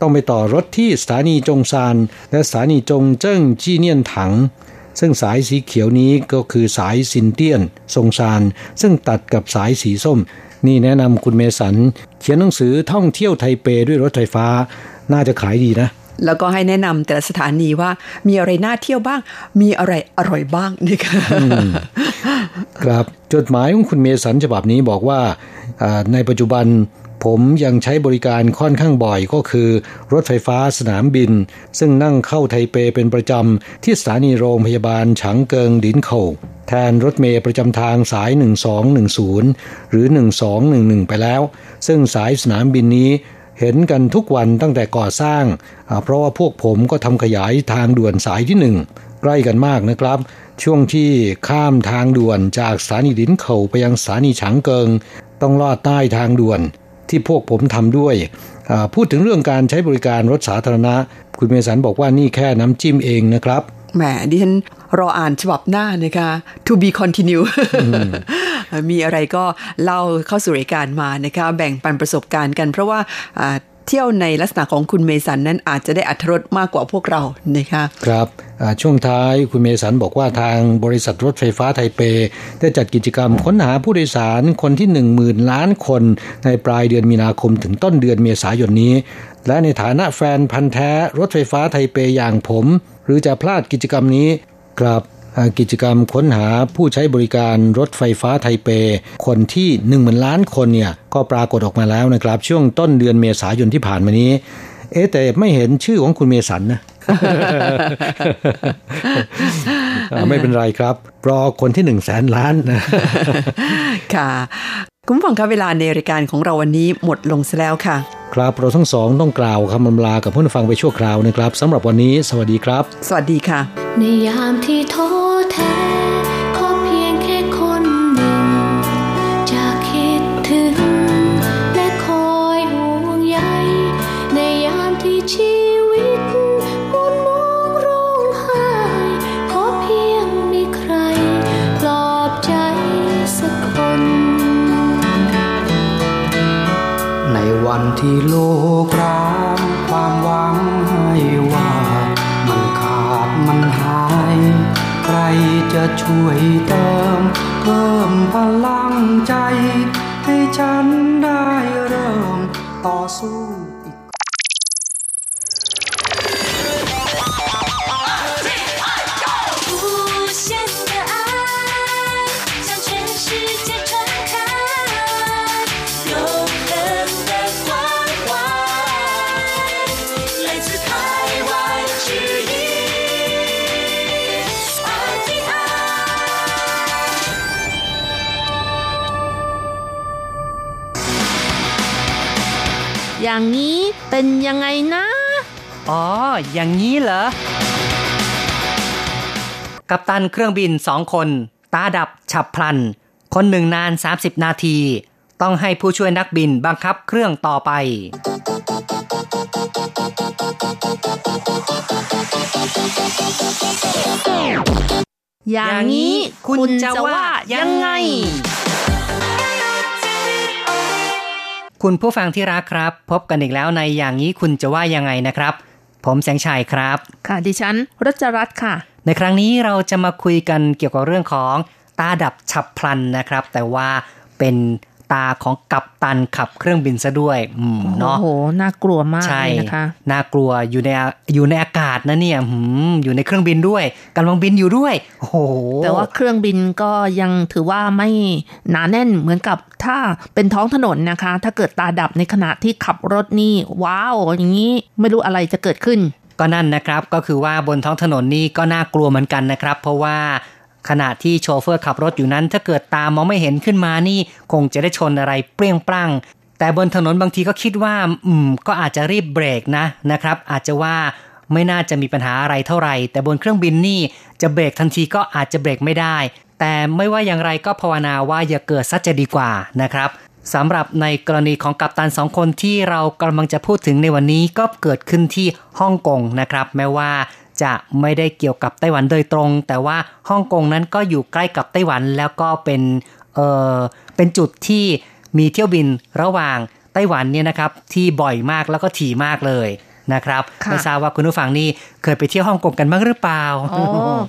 ต้องไปต่อรถที่สถานีจงซานและสถานีจงเจิ้งจี้เนียนถังซึ่งสายสีเขียวนี้ก็คือสายซินเตี้ยนซงซานซึ่งตัดกับสายสีส้มนี่แนะนำคุณเมสันเขียนหนังสือท่องเที่ยวไทเปด้วยรถไฟฟ้าน่าจะขายดีนะแล้วก็ให้แนะนำแต่ละสถานีว่ามีอะไรน่าเที่ยวบ้างมีอะไรอร่อยบ้างนะคะครับจดหมายของคุณเมสันฉบับนี้บอกว่าในปัจจุบันผมยังใช้บริการค่อนข้างบ่อยก็คือรถไฟฟ้าสนามบินซึ่งนั่งเข้าไทเปเป็นประจำที่สถานีโรงพยาบาลฉังเกิงดินเข่าแทนรถเมล์ประจำทางสาย1210หรือ1211ไปแล้วซึ่งสายสนามบินนี้เห็นกันทุกวันตั้งแต่ก่อสร้างเพราะว่าพวกผมก็ทำขยายทางด่วนสายที่1ใกล้กันมากนะครับช่วงที่ข้ามทางด่วนจากสถานีดินเข่าไปยังสถานีฉางเกิงต้องลอดใต้ทางด่วนที่พวกผมทำด้วยพูดถึงเรื่องการใช้บริการรถสาธารณะคุณเมสันบอกว่านี่แค่น้ำจิ้มเองนะครับแหมดิฉันรออ่านฉบับหน้านะคะ to be continue มีอะไรก็เล่าเข้าสู่รายการมานะคะแบ่งปันประสบการณ์กันเพราะว่าเที่ยวในลักษณะของคุณเมสันนั้นอาจจะได้อรรถรสมากกว่าพวกเรานะคะครับช่วงท้ายคุณเมสันบอกว่าทางบริษัทรถไฟฟ้าไทเปได้จัดกิจกรรมค้นหาผู้โดยสารคนที่ 10,000 ล้านคนในปลายเดือนมีนาคมถึงต้นเดือนเมษายนนี้และในฐานะแฟนพันธ์แท้รถไฟฟ้าไทเปอย่างผมหรือจะพลาดกิจกรรมนี้ครับกิจกรรมค้นหาผู้ใช้บริการรถไฟฟ้าไทเปคนที่ 10,000 ล้านคนเนี่ยก็ปรากฏออกมาแล้วนะครับช่วงต้นเดือนเมษายนที่ผ่านมานี้ เอ๊ะแต่ไม่เห็นชื่อของคุณเมสันนะไม่เป็นไรครับรอคนที่ 100,000 ล้านค่ะคุณผู้ฟังคะเวลาในรายการของเราวันนี้หมดลงซะแล้วค่ะครับเราทั้งสองต้องกล่าวคำอำลากับผู้ฟังไปชั่วคราวนะครับสำหรับวันนี้สวัสดีครับสวัสดีค่ะในยามที่ท้อแท้ขอเพียงแค่คนหนึ่งจะคิดถึงและคอยห่วงใยในยามที่ชีวิตมุ่งมองร้องไห้ขอเพียงมีใครปลอบใจสักคนในวันที่โลกร้างความหวังให้ว่ามันขาดมันหายใครจะช่วยเติมเพิ่มพลังใจให้ฉันได้เริ่มต่อสู้อีกอย่างนี้เป็นยังไงนะอ๋ออย่างนี้เหรอกัปตันเครื่องบิน2คนตาดับฉับพลันคนหนึ่งนาน30นาทีต้องให้ผู้ช่วยนักบินบังคับเครื่องต่อไปอย่างนี้คุณจะว่ายังไงคุณผู้ฟังที่รักครับพบกันอีกแล้วในอย่างนี้คุณจะว่ายังไงนะครับผมแสงชัยครับค่ะดิฉันรัชรัตน์ค่ะในครั้งนี้เราจะมาคุยกันเกี่ยวกับเรื่องของตาดับฉับพลันนะครับแต่ว่าเป็นตาของกัปตันขับเครื่องบินซะด้วยเนาะโอ้โหน่ากลัวมากเลยนะคะน่ากลัวอยู่ในอากาศนะเนี่ยอยู่ในเครื่องบินด้วยกำลังบินอยู่ด้วยโอ้โหแต่ว่าเครื่องบินก็ยังถือว่าไม่หนาแน่นเหมือนกับถ้าเป็นท้องถนนนะคะถ้าเกิดตาดับในขณะที่ขับรถนี่ว้าวอย่างนี้ไม่รู้อะไรจะเกิดขึ้นก็นั่นนะครับก็คือว่าบนท้องถนนนี่ก็น่ากลัวเหมือนกันนะครับเพราะว่าขณะที่โชเฟอร์ขับรถอยู่นั้นถ้าเกิดตามองไม่เห็นขึ้นมานี่คงจะได้ชนอะไรเปรี้ยงปร้างแต่บนถนนบางทีก็คิดว่าก็อาจจะรีบเบรกนะครับอาจจะว่าไม่น่าจะมีปัญหาอะไรเท่าไหร่แต่บนเครื่องบินนี่จะเบรกทันทีก็อาจจะเบรกไม่ได้แต่ไม่ว่าอย่างไรก็ภาวนาว่าอย่าเกิดซะจะดีกว่านะครับสำหรับในกรณีของกัปตัน2คนที่เรากำลังจะพูดถึงในวันนี้ก็เกิดขึ้นที่ฮ่องกงนะครับแม้ว่าจะไม่ได้เกี่ยวกับไต้หวันโดยตรงแต่ว่าฮ่องกงนั้นก็อยู่ใกล้กับไต้หวันแล้วก็เป็นจุดที่มีเที่ยวบินระหว่างไต้หวันเนี่ยนะครับที่บ่อยมากแล้วก็ถี่มากเลยนะครับไม่ทราบว่าคุณผู้ฟังนี่เคยไปเที่ยวฮ่องกงกันบ้างหรือเปล่าอ๋อ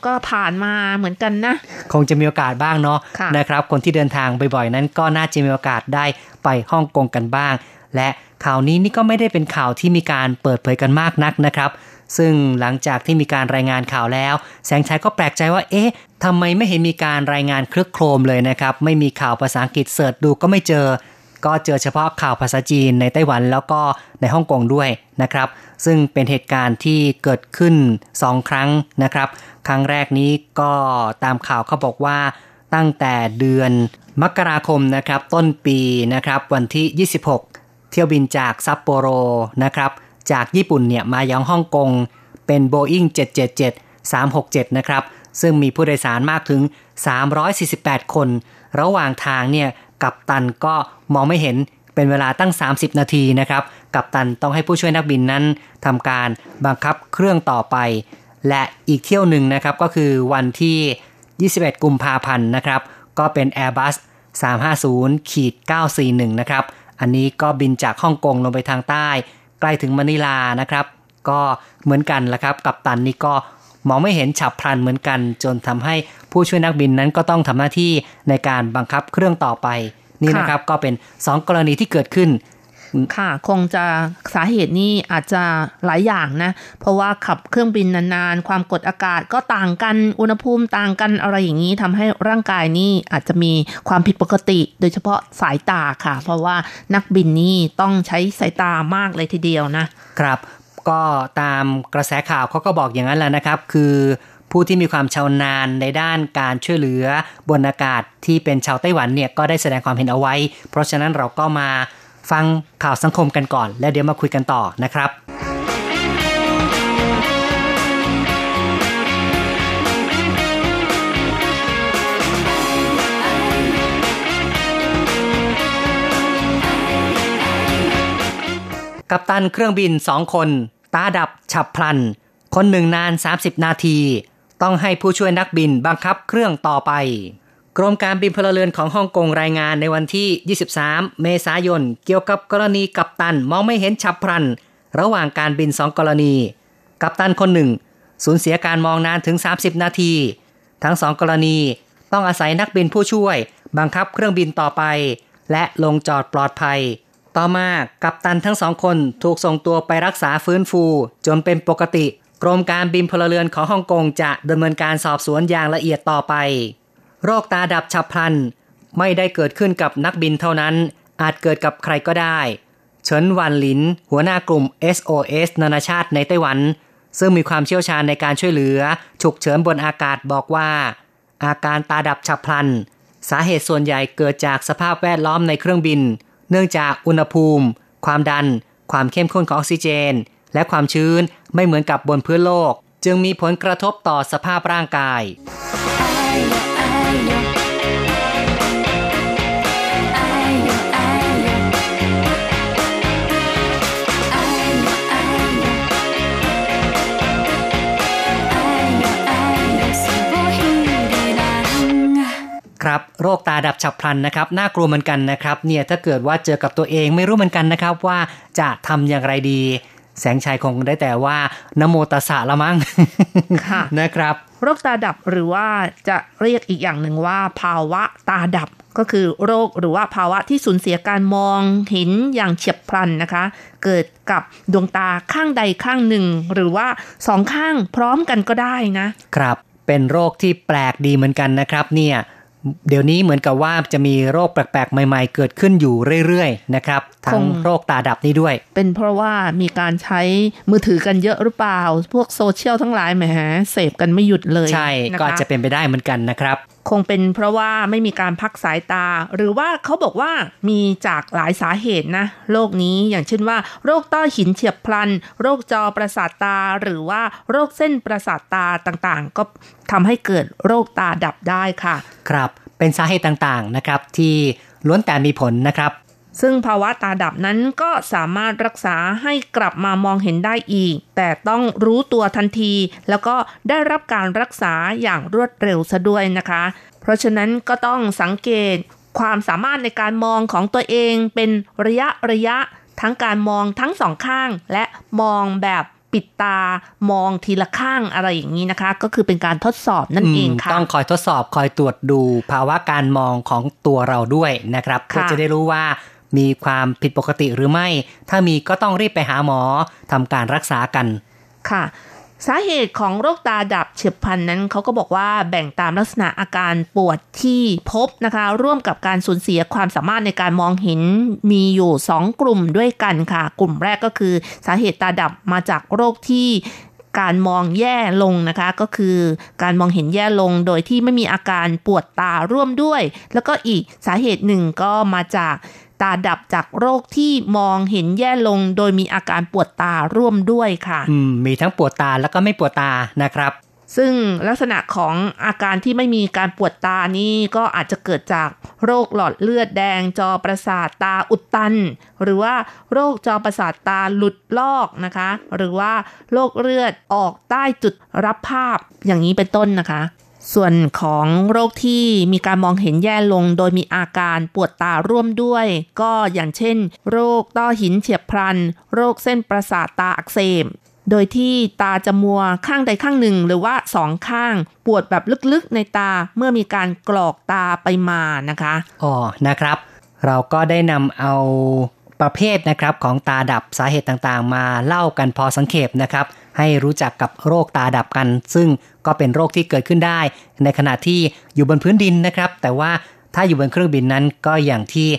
ก็ผ่านมาเหมือนกันนะคงจะมีโอกาสบ้างเนาะนะครับคนที่เดินทางบ่อยๆนั้นก็น่าจะมีโอกาสได้ไปฮ่องกงกันบ้างและข่าวนี้นี่ก็ไม่ได้เป็นข่าวที่มีการเปิดเผยกันมากนักนะครับซึ่งหลังจากที่มีการรายงานข่าวแล้วแสงชัยก็แปลกใจว่าเอ๊ะทำไมไม่เห็นมีการรายงานคลึกโครมเลยนะครับไม่มีข่าวภาษาอังกฤษเสิร์ชดูก็ไม่เจอก็เจอเฉพาะข่าวภาษาจีนในไต้หวันแล้วก็ในฮ่องกงด้วยนะครับซึ่งเป็นเหตุการณ์ที่เกิดขึ้น2ครั้งนะครับครั้งแรกนี้ก็ตามข่าวเขาบอกว่าตั้งแต่เดือนมกราคมนะครับต้นปีนะครับวันที่26เที่ยวบินจากซัปโปโรนะครับจากญี่ปุ่นเนี่ยมายังฮ่องกงเป็น Boeing 777 367นะครับซึ่งมีผู้โดยสารมากถึง348คนระหว่างทางเนี่ยกัปตันก็มองไม่เห็นเป็นเวลาตั้ง30นาทีนะครับกัปตันต้องให้ผู้ช่วยนักบินนั้นทำการบังคับเครื่องต่อไปและอีกเที่ยวหนึ่งนะครับก็คือวันที่21กุมภาพันธ์นะครับก็เป็น Airbus 350-941 นะครับอันนี้ก็บินจากฮ่องกงลงไปทางใต้ใกล้ถึงมะนิลานะครับก็เหมือนกันละครับกัปตันนี่ก็มองไม่เห็นฉับพลันเหมือนกันจนทำให้ผู้ช่วยนักบินนั้นก็ต้องทำหน้าที่ในการบังคับเครื่องต่อไปนี่นะครับก็เป็น2กรณีที่เกิดขึ้น ค่ะคงจะสาเหตุนี้อาจจะหลายอย่างนะเพราะว่าขับเครื่องบินนานๆความกดอากาศก็ต่างกันอุณหภูมิต่างกันอะไรอย่างนี้ทำให้ร่างกายนี่อาจจะมีความผิดปกติโดยเฉพาะสายตาค่ะเพราะว่านักบินนี่ต้องใช้สายตามากเลยทีเดียวนะครับก็ตามกระแสข่าวเขาก็บอกอย่างนั้นแหละนะครับคือผู้ที่มีความชำนาญในด้านการช่วยเหลือบนอากาศที่เป็นชาวไต้หวันเนี่ยก็ได้แสดงความเห็นเอาไว้เพราะฉะนั้นเราก็มาฟังข่าวสังคมกันก่อนแล้วเดี๋ยวมาคุยกันต่อนะครับกัปตันเครื่องบิน2คนตาดับฉับพลันคนหนึ่งนาน30นาทีต้องให้ผู้ช่วยนักบินบังคับเครื่องต่อไปกรมการบินพลเรือนของฮ่องกงรายงานในวันที่23เมษายนเกี่ยวกับกรณีกัปตันมองไม่เห็นฉับพลันระหว่างการบิน2กรณีกัปตันคนหนึ่งสูญเสียการมองนานถึง30นาทีทั้ง2กรณีต้องอาศัยนักบินผู้ช่วยบังคับเครื่องบินต่อไปและลงจอดปลอดภัยต่อมากัปตันทั้ง2คนถูกส่งตัวไปรักษาฟื้นฟูจนเป็นปกติกรมการบินพลเรือนของฮ่องกงจะดำเนินการสอบสวนอย่างละเอียดต่อไปโรคตาดับฉับพลันไม่ได้เกิดขึ้นกับนักบินเท่านั้นอาจเกิดกับใครก็ได้เฉินหวันหลินหัวหน้ากลุ่ม SOS นานาชาติในไต้หวันซึ่งมีความเชี่ยวชาญในการช่วยเหลือฉุกเฉินบนอากาศบอกว่าอาการตาดับฉับพลันสาเหตุส่วนใหญ่เกิดจากสภาพแวดล้อมในเครื่องบินเนื่องจากอุณหภูมิความดันความเข้มข้นของออกซิเจนและความชื้นไม่เหมือนกับบนพื้นโลกจึงมีผลกระทบต่อสภาพร่างกายครับโรคตาดับฉับพลันนะครับน่ากลัวเหมือนกันนะครับเนี่ยถ้าเกิดว่าเจอกับตัวเองไม่รู้เหมือนกันนะครับว่าจะทำอย่างไรดีแสงชัยคงได้แต่ว่านโมตัสสะละมั้งค่ะนะครับโรคตาดับหรือว่าจะเรียกอีกอย่างหนึ่งว่าภาวะตาดับก็คือโรคหรือว่าภาวะที่สูญเสียการมองเห็นอย่างเฉียบพลันนะคะเกิดกับดวงตาข้างใดข้างหนึ่งหรือว่าสองข้างพร้อมกันก็ได้นะครับเป็นโรคที่แปลกดีเหมือนกันนะครับเนี่ยเดี๋ยวนี้เหมือนกับว่าจะมีโรคแปลกๆใหม่ๆเกิดขึ้นอยู่เรื่อยๆนะครับทั้งโรคตาดับนี้ด้วยเป็นเพราะว่ามีการใช้มือถือกันเยอะหรือเปล่าพวกโซเชียลทั้งหลายแหมเสพกันไม่หยุดเลยใช่ก็อาจจะเป็นไปได้เหมือนกันนะครับคงเป็นเพราะว่าไม่มีการพักสายตาหรือว่าเขาบอกว่ามีจากหลายสาเหตุนะโรคนี้อย่างเช่นว่าโรคต้อหินเฉียบพลันโรคจอประสาทตาหรือว่าโรคเส้นประสาทตาต่างๆก็ทำให้เกิดโรคตาดับได้ค่ะครับเป็นสาเหตุต่างๆนะครับที่ล้วนแต่มีผลนะครับซึ่งภาวะตาดับนั้นก็สามารถรักษาให้กลับมามองเห็นได้อีกแต่ต้องรู้ตัวทันทีแล้วก็ได้รับการรักษาอย่างรวดเร็วซะด้วยนะคะเพราะฉะนั้นก็ต้องสังเกตความสามารถในการมองของตัวเองเป็นระยะทั้งการมองทั้งสองข้างและมองแบบปิดตามองทีละข้างอะไรอย่างนี้นะคะก็คือเป็นการทดสอบนั่นเองค่ะต้องคอยทดสอบคอยตรวจดูภาวะการมองของตัวเราด้วยนะครับเพื่อจะได้รู้ว่ามีความผิดปกติหรือไม่ถ้ามีก็ต้องรีบไปหาหมอทำการรักษากันค่ะสาเหตุของโรคตาดับเฉียบพลันนั้นเขาก็บอกว่าแบ่งตามลักษณะอาการปวดที่พบนะคะร่วมกับการสูญเสียความสามารถในการมองเห็นมีอยู่2กลุ่มด้วยกันค่ะกลุ่มแรกก็คือสาเหตุตาดับมาจากโรคที่การมองแย่ลงนะคะก็คือการมองเห็นแย่ลงโดยที่ไม่มีอาการปวดตาร่วมด้วยแล้วก็อีกสาเหตุหนึ่งก็มาจากตาดับจากโรคที่มองเห็นแย่ลงโดยมีอาการปวดตาร่วมด้วยค่ะมีทั้งปวดตาแล้วก็ไม่ปวดตานะครับซึ่งลักษณะของอาการที่ไม่มีการปวดตานี่ก็อาจจะเกิดจากโรคหลอดเลือดแดงจอประสาทตาอุดตันหรือว่าโรคจอประสาทตาหลุดลอกนะคะหรือว่าโรคเลือดออกใต้จุดรับภาพอย่างนี้เป็นต้นนะคะส่วนของโรคที่มีการมองเห็นแย่ลงโดยมีอาการปวดตาร่วมด้วยก็อย่างเช่นโรคต้อหินเฉียบพลันโรคเส้นประสาทตาอักเสบโดยที่ตาจะมัวข้างใดข้างหนึ่งหรือว่าสองข้างปวดแบบลึกๆในตาเมื่อมีการกรอกตาไปมานะคะอ๋อนะครับเราก็ได้นำเอา ประเภทนะครับของตาดับสาเหตุต่างๆมาเล่ากันพอสังเขปนะครับให้รู้จักกับโรคตาดับกันซึ่งก็เป็นโรคที่เกิดขึ้นได้ในขณะที่อยู่บนพื้นดินนะครับแต่ว่าถ้าอยู่บนเครื่องบินนั้นก็อย่างที่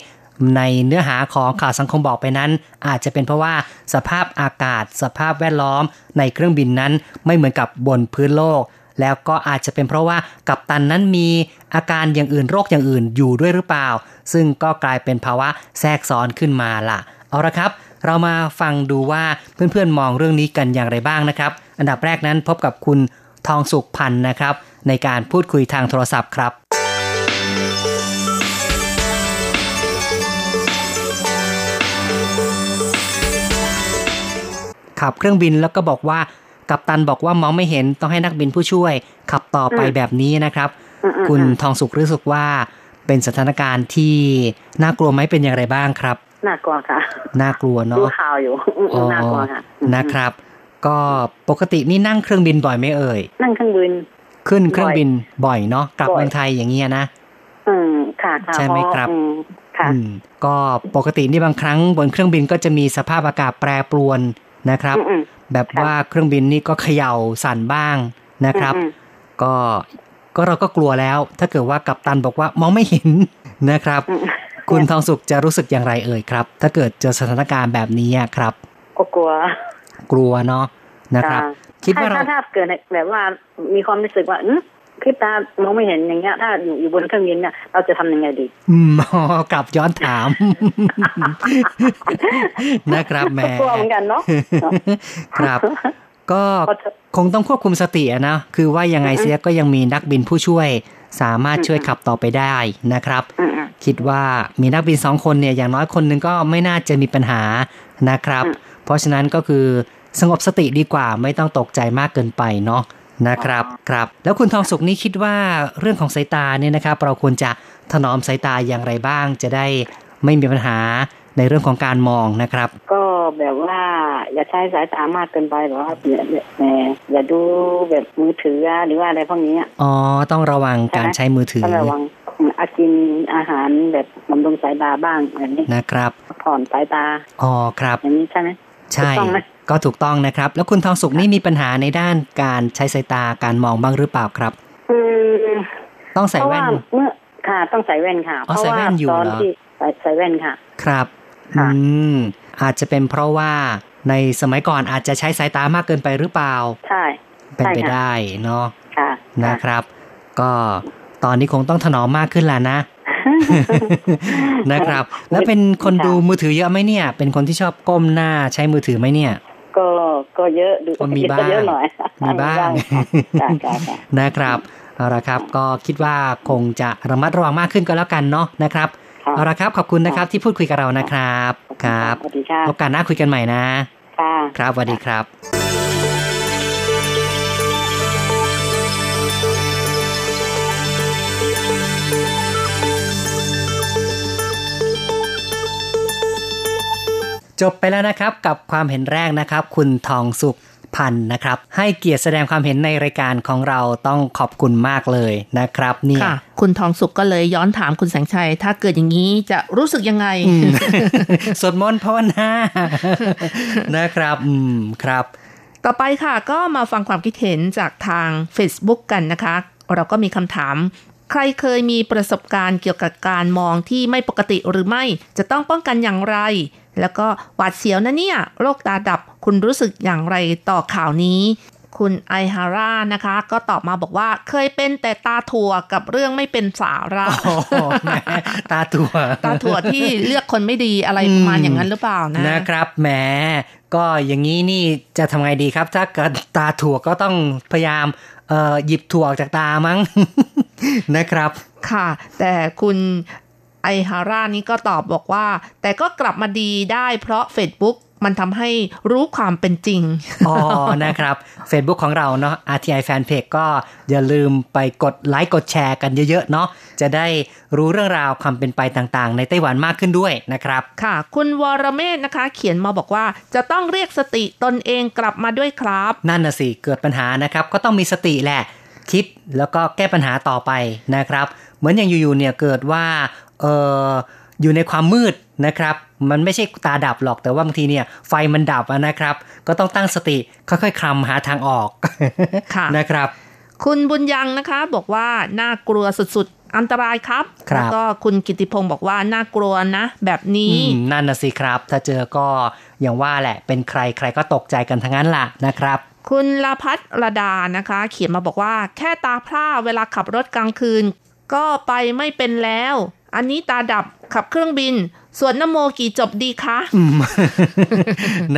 ในเนื้อหาของข่าวสังคมบอกไปนั้นอาจจะเป็นเพราะว่าสภาพอากาศสภาพแวดล้อมในเครื่องบินนั้นไม่เหมือนกับบนพื้นโลกแล้วก็อาจจะเป็นเพราะว่ากัปตันนั้นมีอาการอย่างอื่นโรคอย่างอื่นอยู่ด้วยหรือเปล่าซึ่งก็กลายเป็นภาวะแทรกซ้อนขึ้นมาล่ะเอาละครับเรามาฟังดูว่าเพื่อนๆมองเรื่องนี้กันอย่างไรบ้างนะครับอันดับแรกนั้นพบกับคุณทองสุขพันธ์นะครับในการพูดคุยทางโทรศัพท์ครับขับเครื่องบินแล้วก็บอกว่ากัปตันบอกว่ามองไม่เห็นต้องให้นักบินผู้ช่วยขับต่อไปแบบนี้นะครับคุณทองสุขรู้สึกว่าเป็นสถานการณ์ที่น่ากลัวไหมเป็นอย่างไรบ้างครับน่ากลัวค่ะน่ากลัวเนาะดูข่าวอยู่น่ากลัวค่ะนะครับก็ปกตินี่นั่งเครื่องบินบ่อยไหมเอ่ยนั่งเครื่องบินขึ้นเครื่องบินบ่อยเนาะกลับเมืองไทยอย่างเงี้ยนะค่ะใช่ไหมครับก็ปกตินี่บางครั้งบนเครื่องบินก็จะมีสภาพอากาศแปรปรวนนะครับแบบว่าเครื่องบินนี่ก็เขย่าสั่นบ้างนะครับก็เราก็กลัวแล้วถ้าเกิดว่ากัปตันบอกว่ามองไม่เห็นนะครับคุณทองสุขจะรู้สึกอย่างไรเอ่ยครับถ้าเกิดเจอสถานการณ์แบบนี้ครับก็กลัวเนาะนะครับคิดว่าถ้าเกิดแบบว่ามีความรู้สึกว่าคลิปตามองไม่เห็นอย่างเงี้ยถ้าอยู่บนเครื่องบินเนี่ยเราจะทำยังไงดีกลับย้อนถาม นะครับแม่กลัวเหมือนกันเนาะครับก็คงต้องควบคุมสตินะคือว่ายังไงเสียก็ยังมีนักบินผู้ช่วยสามารถช่วยขับต่อไปได้นะครับคิดว่ามีนักบิน2คนเนี่ยอย่างน้อยคนนึงก็ไม่น่าจะมีปัญหานะครับเพราะฉะนั้นก็คือสงบสติดีกว่าไม่ต้องตกใจมากเกินไปเนาะนะครับครับแล้วคุณทองสุขนี่คิดว่าเรื่องของสายตาเนี่ยนะครับเราควรจะถนอมสายตาอย่างไรบ้างจะได้ไม่มีปัญหาในเรื่องของการมองนะครับก็แบบว่าอย่าใช้สายตามากเกินไปหรอกครับอย่าดูแบบมือถือหรือว่าอะไรพวกนี้อ๋อต้องระวังการใช้มือถือต้องระวังกินอาหารแบบบำรุงสายตาบ้างแบบนี้นะครับผ่อนสายตาอ๋อครับอย่างนี้ใช่ไหมใช่ก็ถูกต้องนะครับแล้วคุณทองสุขนี่มีปัญหาในด้านการใช้สายตาการมองบ้างหรือเปล่าครับต้องใส่แว่นค่ะต้องใส่แว่นค่ะเพราะว่าตอนที่ใส่แว่นค่ะครับอาจจะเป็นเพราะว่าในสมัยก่อนอาจจะใช้สายตามากเกินไปหรือเปล่าใช่เป็นไปได้เนาะนะครับก็ตอนนี้คงต้องถนอมมากขึ้นแล้วนะนะครับแล้วเป็นคนดูมือถือเยอะไหมเนี่ยเป็นคนที่ชอบก้มหน้าใช้มือถือไหมเนี่ยก็เยอะดูมีบ้างเยอะหน่อยมีบ้างนะครับเอาละครับก็คิดว่าคงจะระมัดระวังมากขึ้นก็แล้วกันเนาะนะครับเอาละครับขอบคุณนะครับที่พูดคุยกับเรานะครับครับโอกาสหน้าคุยกันใหม่นะครับสวัสดีครับจบไปแล้วนะครับกับความเห็นแรกนะครับคุณทองสุขพันธ์นะครับให้เกียรติแสดงความเห็นในรายการของเราต้องขอบคุณมากเลยนะครับเนี่ยคุณทองสุขก็เลยย้อนถามคุณแสงชัยถ้าเกิดอย่างนี้จะรู้สึกยังไง สวดมนต์ภาวนา นะครับครับต่อไปค่ะก็มาฟังความคิดเห็นจากทาง Facebook กันนะคะเราก็มีคำถามใครเคยมีประสบการณ์เกี่ยวกับการมองที่ไม่ปกติหรือไม่จะต้องป้องกันอย่างไรแล้วก็หวาดเสียวนะเนี่ยโรคตาดับคุณรู้สึกอย่างไรต่อข่าวนี้คุณไอฮาร่านะคะก็ตอบมาบอกว่าเคยเป็นแต่ตาถั่วกับเรื่องไม่เป็นสาระ ตาถั่วที่เลือกคนไม่ดีอะไรประมาณอย่างนั้นหรือเปล่านะครับแหมก็อย่างนี้นี่จะทำไงดีครับถ้าเกิดตาถั่วก็ต้องพยายามหยิบถั่วออกจากตามั้ง นะครับค่ะแต่คุณไอฮารานี่ก็ตอบบอกว่าแต่ก็กลับมาดีได้เพราะ Facebook มันทำให้รู้ความเป็นจริงอ๋อนะครับ Facebook ของเราเนาะ RTI Fanpage ก็อย่าลืมไปกดไลค์กดแชร์กันเยอะๆเนาะจะได้รู้เรื่องราวความเป็นไปต่างๆในไต้หวันมากขึ้นด้วยนะครับค่ะคุณวรเมธนะคะเขียนมาบอกว่าจะต้องเรียกสติตนเองกลับมาด้วยครับนั่นน่ะสิเกิดปัญหานะครับก็ต้องมีสติแหละคิดแล้วก็แก้ปัญหาต่อไปนะครับเหมือนอย่างอยู่ๆเนี่ยเกิดว่า อยู่ในความมืดนะครับมันไม่ใช่ตาดับหรอกแต่ว่าบางทีเนี่ยไฟมันดับนะครับก็ต้องตั้งสติค่อยๆคลำหาทางออกนะครับคุณบุญยังนะคะบอกว่าน่ากลัวสุดๆอันตรายครับแล้วก็คุณกิติพงศ์บอกว่าน่ากลัวนะแบบนี้นั่นน่ะสิครับถ้าเจอก็อย่างว่าแหละเป็นใครใครก็ตกใจกันทั้งนั้นล่ะนะครับคุณลาภัทรดานะคะเขียนมาบอกว่าแค่ตาพร่าเวลาขับรถกลางคืนก็ไปไม่เป็นแล้วอันนี้ตาดับขับเครื่องบินสวดนโมกี่จบดีคะ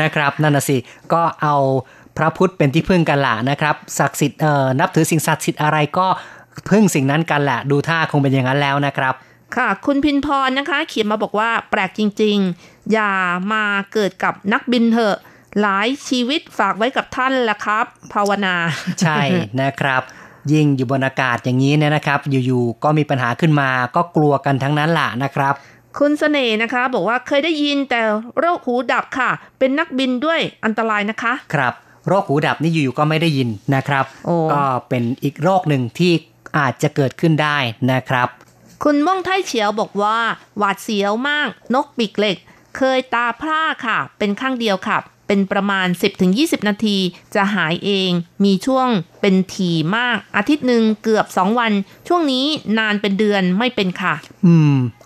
นะครับนั่นน่ะสิก็เอาพระพุทธเป็นที่พึ่งกันล่ะนะครับศักดิ์สิทธิ์นับถือสิ่งศักดิ์สิทธิ์อะไรก็พึ่งสิ่งนั้นกันแหละดูท่าคงเป็นอย่างนั้นแล้วนะครับค่ะคุณพินพรนะคะเขียนมาบอกว่าแปลกจริงๆอย่ามาเกิดกับนักบินเถอะหลายชีวิตฝากไว้กับท่านล่ะครับภาวนาใช่นะครับยิ่งอยู่บนอากาศอย่างนี้เนี่ยนะครับอยู่ๆก็มีปัญหาขึ้นมาก็กลัวกันทั้งนั้นล่ะนะครับคุณเสน่ห์นะคะบอกว่าเคยได้ยินแต่โรคหูดับค่ะเป็นนักบินด้วยอันตรายนะคะครับโรคหูดับนี่อยู่ๆก็ไม่ได้ยินนะครับก็เป็นอีกโรคหนึ่งที่อาจจะเกิดขึ้นได้นะครับคุณม่วงไทเฉียวบอกว่าหวาดเสียวมากนกปีกเหล็กเคยตาพร่าค่ะเป็นข้างเดียวค่ะเป็นประมาณ 10-20 นาทีจะหายเองมีช่วงเป็นถี่มากอาทิตย์นึงเกือบ2วันช่วงนี้นานเป็นเดือนไม่เป็นค่ะ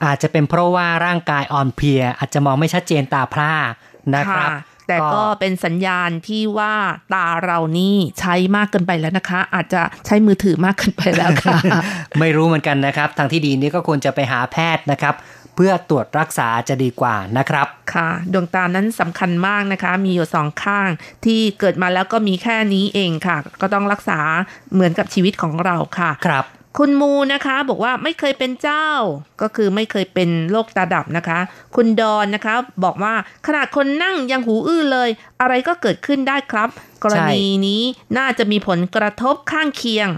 อาจจะเป็นเพราะว่าร่างกายอ่อนเพลียอาจจะมองไม่ชัดเจนตาพร่านะครับแต่ก็เป็นสัญญาณที่ว่าตาเรานี่ใช้มากเกินไปแล้วนะคะอาจจะใช้มือถือมากเกินไปแล้วค่ะ ไม่รู้เหมือนกันนะครับทางที่ดีนี่ก็ควรจะไปหาแพทย์นะครับเพื่อตรวจรักษาจะดีกว่านะครับค่ะดวงตานั้นสำคัญมากนะคะมีอยู่สองข้างที่เกิดมาแล้วก็มีแค่นี้เองค่ะก็ต้องรักษาเหมือนกับชีวิตของเราค่ะครับคุณมูนะคะบอกว่าไม่เคยเป็นเจ้าก็คือไม่เคยเป็นโรคตาดับนะคะคุณดอนนะคะบอกว่าขนาดคนนั่งยังหูอื้อเลยอะไรก็เกิดขึ้นได้ครับกรณีนี้น่าจะมีผลกระทบข้างเคียง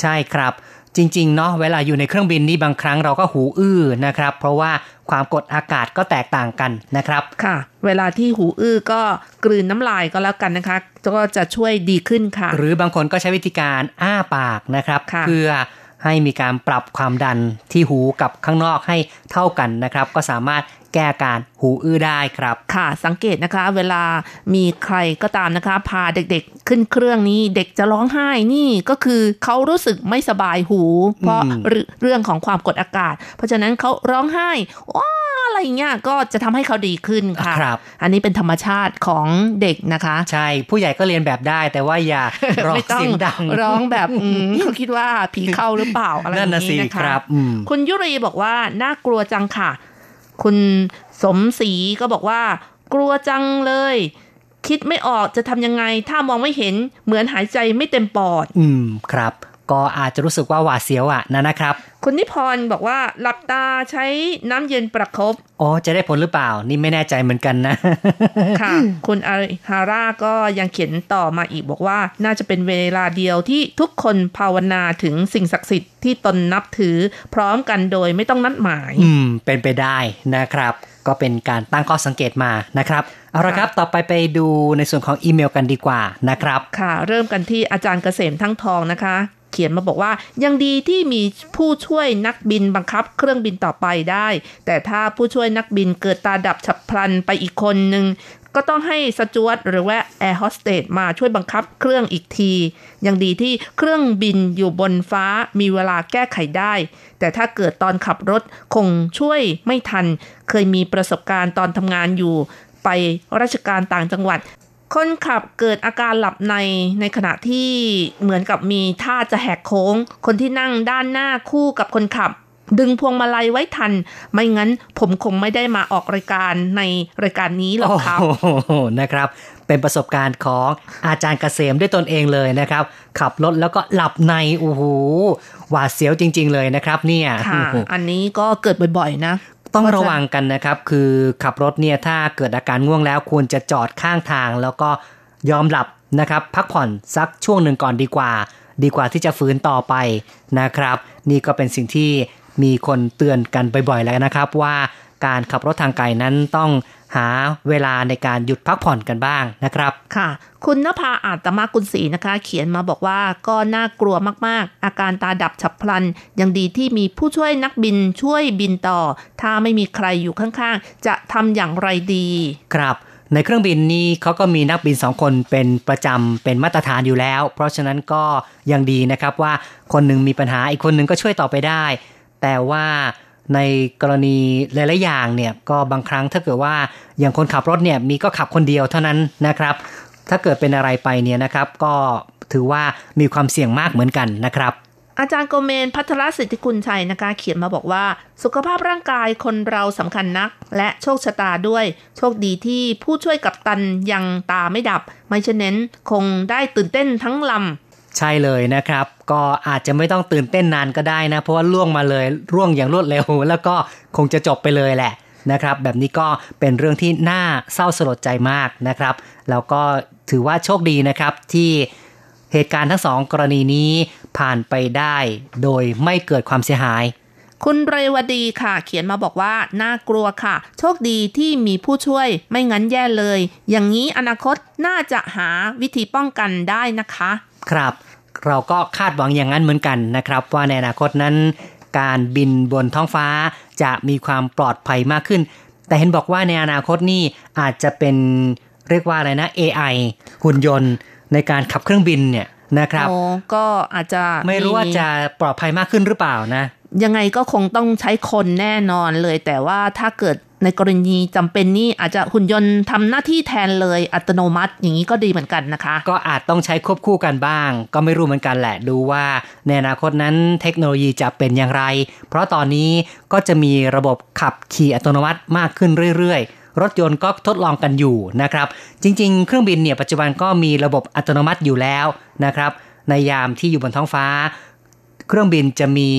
ใช่ครับจริงๆเนาะเวลาอยู่ในเครื่องบินนี่บางครั้งเราก็หูอื้อนะครับเพราะว่าความกดอากาศก็แตกต่างกันนะครับค่ะเวลาที่หูอื้อก็กลืนน้ำลายก็แล้วกันนะคะก็จะช่วยดีขึ้นค่ะหรือบางคนก็ใช้วิธีการอ้าปากนะครับเพื่อให้มีการปรับความดันที่หูกับข้างนอกให้เท่ากันนะครับก็สามารถแก้อาการหูอื้อได้ครับค่ะสังเกตนะคะเวลามีใครก็ตามนะคะพาเด็กๆขึ้นเครื่องนี้เด็กจะร้องไห้นี่ก็คือเขารู้สึกไม่สบายหูเพราะเรื่องของความกดอากาศเพราะฉะนั้นเขาร้องไห้ว้าอะไรเงี้ยก็จะทำให้เขาดีขึ้นค่ะครับอันนี้เป็นธรรมชาติของเด็กนะคะใช่ผู้ใหญ่ก็เรียนแบบได้แต่ว่าอย่าร้องเสียงดังร้องแบบเขาคิดว่าผีเข้าหรือเปล่าอะไรอย่างนี้นะคะคุณยุรีบอกว่าน่ากลัวจังค่ะคุณสมศรีก็บอกว่ากลัวจังเลยคิดไม่ออกจะทำยังไงถ้ามองไม่เห็นเหมือนหายใจไม่เต็มปอดครับก็อาจจะรู้สึกว่าหวาดเสียวอ่ะนะครับคุณนิพนธ์บอกว่าหลับตาใช้น้ำเย็นประคบอ๋อจะได้ผลหรือเปล่านี่ไม่แน่ใจเหมือนกันนะค่ะคุณอาฮาร่าก็ยังเขียนต่อมาอีกบอกว่าน่าจะเป็นเวลาเดียวที่ทุกคนภาวนาถึงสิ่งศักดิ์สิทธิ์ที่ตนนับถือพร้อมกันโดยไม่ต้องนัดหมายเป็นไปได้นะครับก็เป็นการตั้งข้อสังเกตมานะครับเอาละครับต่อไปไปดูในส่วนของอีเมลกันดีกว่านะครับค่ะเริ่มกันที่อาจารย์เกษมทั้งทองนะคะเขียนมาบอกว่ายังดีที่มีผู้ช่วยนักบินบังคับเครื่องบินต่อไปได้แต่ถ้าผู้ช่วยนักบินเกิดตาดับฉับพลันไปอีกคนนึงก็ต้องให้สจ๊วตหรือว่าแอร์โฮสเตสมาช่วยบังคับเครื่องอีกทียังดีที่เครื่องบินอยู่บนฟ้ามีเวลาแก้ไขได้แต่ถ้าเกิดตอนขับรถคงช่วยไม่ทันเคยมีประสบการณ์ตอนทำงานอยู่ไปราชการต่างจังหวัดคนขับเกิดอาการหลับในขณะที่เหมือนกับมีท่าจะแหกโค้งคนที่นั่งด้านหน้าคู่กับคนขับดึงพวงมาลัยไว้ทันไม่งั้นผมคงไม่ได้มาออกรายการในรายการนี้หรอกครับนะครับเป็นประสบการณ์ของอาจารย์เกษมด้วยตนเองเลยนะครับขับรถแล้วก็หลับในโอ้โหหวาดเสียวจริงๆเลยนะครับเนี่ยอันนี้ก็เกิดบ่อยๆนะต้องระวังกันนะครับคือขับรถเนี่ยถ้าเกิดอาการง่วงแล้วควรจะจอดข้างทางแล้วก็ยอมหลับนะครับพักผ่อนสักช่วงหนึ่งก่อนดีกว่าที่จะฝืนต่อไปนะครับนี่ก็เป็นสิ่งที่มีคนเตือนกันบ่อยๆแล้วนะครับว่าการขับรถทางไกลนั้นต้อง หาเวลาในการหยุดพักผ่อนกันบ้างนะครับค่ะคุณณภาอาตมากุลศรีนะคะเขียนมาบอกว่าก็น่ากลัวมากๆอาการตาดับฉับพลันยังดีที่มีผู้ช่วยนักบินช่วยบินต่อถ้าไม่มีใครอยู่ข้างๆจะทำอย่างไรดีครับในเครื่องบินนี้เขาก็มีนักบิน2คนเป็นประจำเป็นมาตรฐานอยู่แล้วเพราะฉะนั้นก็ยังดีนะครับว่าคนหนึ่งมีปัญหาอีกคนหนึ่งก็ช่วยต่อไปได้แต่ว่าในกรณีหลายๆอย่างเนี่ยก็บางครั้งถ้าเกิดว่าอย่างคนขับรถเนี่ยมีก็ขับคนเดียวเท่านั้นนะครับถ้าเกิดเป็นอะไรไปเนี่ยนะครับก็ถือว่ามีความเสี่ยงมากเหมือนกันนะครับอาจารย์โกเมนพัทรสิทธิกุลชัยนะคะเขียนมาบอกว่าสุขภาพร่างกายคนเราสำคัญนักและโชคชะตาด้วยโชคดีที่ผู้ช่วยกัปตันยังตาไม่ดับไม่เช่นนั้นคงได้ตื่นเต้นทั้งลำใช่เลยนะครับก็อาจจะไม่ต้องตื่นเต้นนานก็ได้นะเพราะว่าล่วงมาเลยล่วงอย่างรวดเร็วแล้วก็คงจะจบไปเลยแหละนะครับแบบนี้ก็เป็นเรื่องที่น่าเศร้าสลดใจมากนะครับแล้วก็ถือว่าโชคดีนะครับที่เหตุการณ์ทั้งสองกรณีนี้ผ่านไปได้โดยไม่เกิดความเสียหายคุณเรวดีค่ะเขียนมาบอกว่าน่ากลัวค่ะโชคดีที่มีผู้ช่วยไม่งั้นแย่เลยอย่างนี้อนาคตน่าจะหาวิธีป้องกันได้นะคะครับเราก็คาดหวังอย่างนั้นเหมือนกันนะครับว่าในอนาคตนั้นการบินบนท้องฟ้าจะมีความปลอดภัยมากขึ้นแต่เห็นบอกว่าในอนาคตนี่อาจจะเป็นเรียกว่าอะไรนะ AI หุ่นยนต์ในการขับเครื่องบินเนี่ยนะครับก็อาจจะไม่รู้ว่าจะปลอดภัยมากขึ้นหรือเปล่านะยังไงก็คงต้องใช้คนแน่นอนเลยแต่ว่าถ้าเกิดในกรณีจำเป็นนี่อาจจะหุ่นยนต์ทำหน้าที่แทนเลยอัตโนมัติอย่างนี้ก็ดีเหมือนกันนะคะก็อาจต้องใช้ควบคู่กันบ้างก็ไม่รู้เหมือนกันแหละดูว่าในอนาคตนั้นเทคโนโลยีจะเป็นอย่างไรเพราะตอนนี้ก็จะมีระบบขับขี่อัตโนมัติมากขึ้นเรื่อยๆรถยนต์ก็ทดลองกันอยู่นะครับจริงๆเครื่องบินเนี่ยปัจจุบันก็มีระบบอัตโนมัติอยู่แล้วนะครับในยามที่อยู่บนท้องฟ้าเครื่องบินจะมี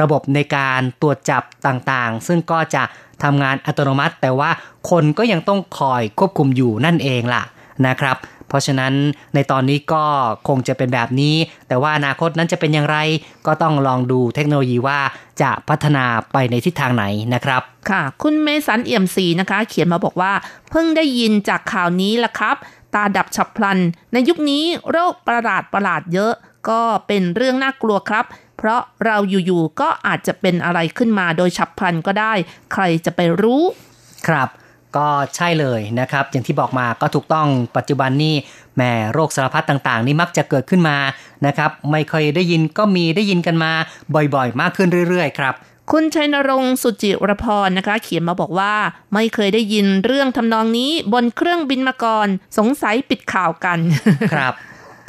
ระบบในการตรวจจับต่างๆซึ่งก็จะทำงานอัตโนมัติแต่ว่าคนก็ยังต้องคอยควบคุมอยู่นั่นเองล่ะนะครับเพราะฉะนั้นในตอนนี้ก็คงจะเป็นแบบนี้แต่ว่าอนาคตนั้นจะเป็นอย่างไรก็ต้องลองดูเทคโนโลยีว่าจะพัฒนาไปในทิศทางไหนนะครับค่ะคุณเมสันเอี่ยมศรีนะคะเขียนมาบอกว่าเพิ่งได้ยินจากข่าวนี้ล่ะครับตาดับฉับพลันในยุคนี้โรคประหลาดเยอะก็เป็นเรื่องน่ากลัวครับเพราะเราอยู่ๆก็อาจจะเป็นอะไรขึ้นมาโดยฉับพลันก็ได้ใครจะไปรู้ครับก็ใช่เลยนะครับอย่างที่บอกมาก็ถูกต้องปัจจุบันนี่แหมโรคสารพัดต่างๆนี่มักจะเกิดขึ้นมานะครับไม่เคยได้ยินก็มีได้ยินกันมาบ่อยๆมากขึ้นเรื่อยๆครับคุณชัยนรงค์สุจิรพรนะคะเขียนมาบอกว่าไม่เคยได้ยินเรื่องทำนองนี้บนเครื่องบินมาก่อนสงสัยปิดข่าวกันครับ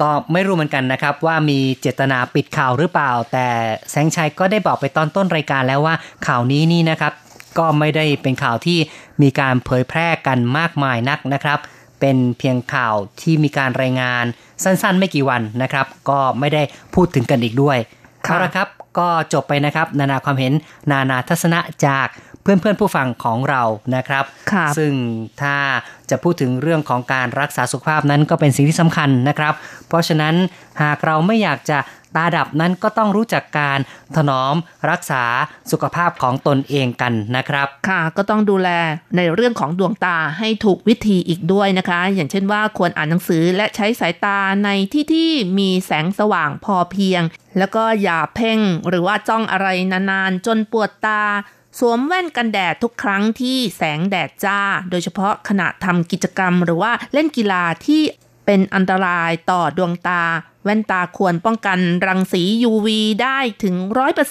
ก็ไม่รู้เหมือนกันนะครับว่ามีเจตนาปิดข่าวหรือเปล่าแต่แสงชัยก็ได้บอกไปตอนต้นรายการแล้วว่าข่าวนี้นี่นะครับก็ไม่ได้เป็นข่าวที่มีการเผยแพร่กันมากมายนักนะครับเป็นเพียงข่าวที่มีการรายงานสั้นๆไม่กี่วันนะครับก็ไม่ได้พูดถึงกันอีกด้วยเอาละครับก็จบไปนะครับนานาความเห็นนานาทัศนะจากเพื่อนๆผู้ฟังของเรานะครับซึ่งถ้าจะพูดถึงเรื่องของการรักษาสุขภาพนั้นก็เป็นสิ่งที่สำคัญนะครับเพราะฉะนั้นหากเราไม่อยากจะตาดับนั้นก็ต้องรู้จักการถนอมรักษาสุขภาพของตนเองกันนะครับค่ะก็ต้องดูแลในเรื่องของดวงตาให้ถูกวิธีอีกด้วยนะคะอย่างเช่นว่าควรอ่านหนังสือและใช้สายตาในที่ที่มีแสงสว่างพอเพียงแล้วก็อย่าเพ่งหรือว่าจ้องอะไรนานๆจนปวดตาสวมแว่นกันแดดทุกครั้งที่แสงแดดจ้าโดยเฉพาะขณะทำกิจกรรมหรือว่าเล่นกีฬาที่เป็นอันตรายต่อดวงตาแว่นตาควรป้องกันรังสี UV ได้ถึง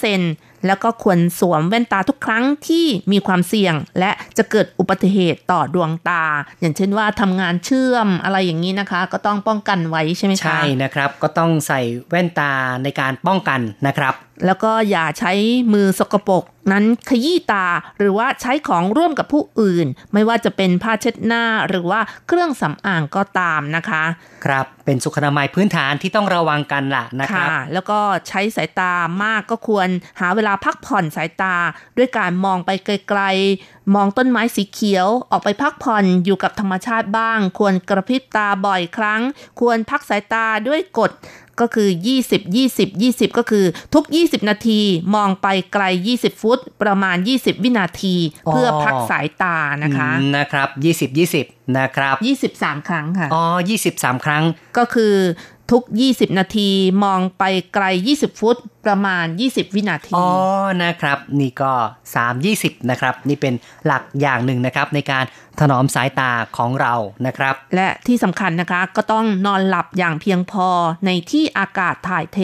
100% แล้วก็ควรสวมแว่นตาทุกครั้งที่มีความเสี่ยงและจะเกิดอุบัติเหตุต่อดวงตาอย่างเช่นว่าทำงานเชื่อมอะไรอย่างนี้นะคะก็ต้องป้องกันไว้ใช่ไหมคะใช่นะครับก็ต้องใส่แว่นตาในการป้องกันนะครับแล้วก็อย่าใช้มือสกปรกนั้นขยี้ตาหรือว่าใช้ของร่วมกับผู้อื่นไม่ว่าจะเป็นผ้าเช็ดหน้าหรือว่าเครื่องสำอางก็ตามนะคะครับเป็นสุขอนามัยพื้นฐานที่ต้องระวังกันล่ะนะครับแล้วก็ใช้สายตามากก็ควรหาเวลาพักผ่อนสายตาด้วยการมองไปไกลๆมองต้นไม้สีเขียวออกไปพักผ่อนอยู่กับธรรมชาติบ้างควรกระพริบตาบ่อยครั้งควรพักสายตาด้วยกด ก็คือ20 ก็คือทุก20นาทีมองไปไกล20ฟุตประมาณ20วินาทีเพื่อพักสายตานะคะนะครับ20นะครับ23ครั้งค่ะอ๋อ23ครั้งก็คือทุก20นาทีมองไปไกล20ฟุตประมาณ20วินาทีอ๋อนะครับนี่ก็320นะครับนี่เป็นหลักอย่างหนึ่งนะครับในการถนอมสายตาของเรานะครับและที่สำคัญนะคะก็ต้องนอนหลับอย่างเพียงพอในที่อากาศถ่ายเท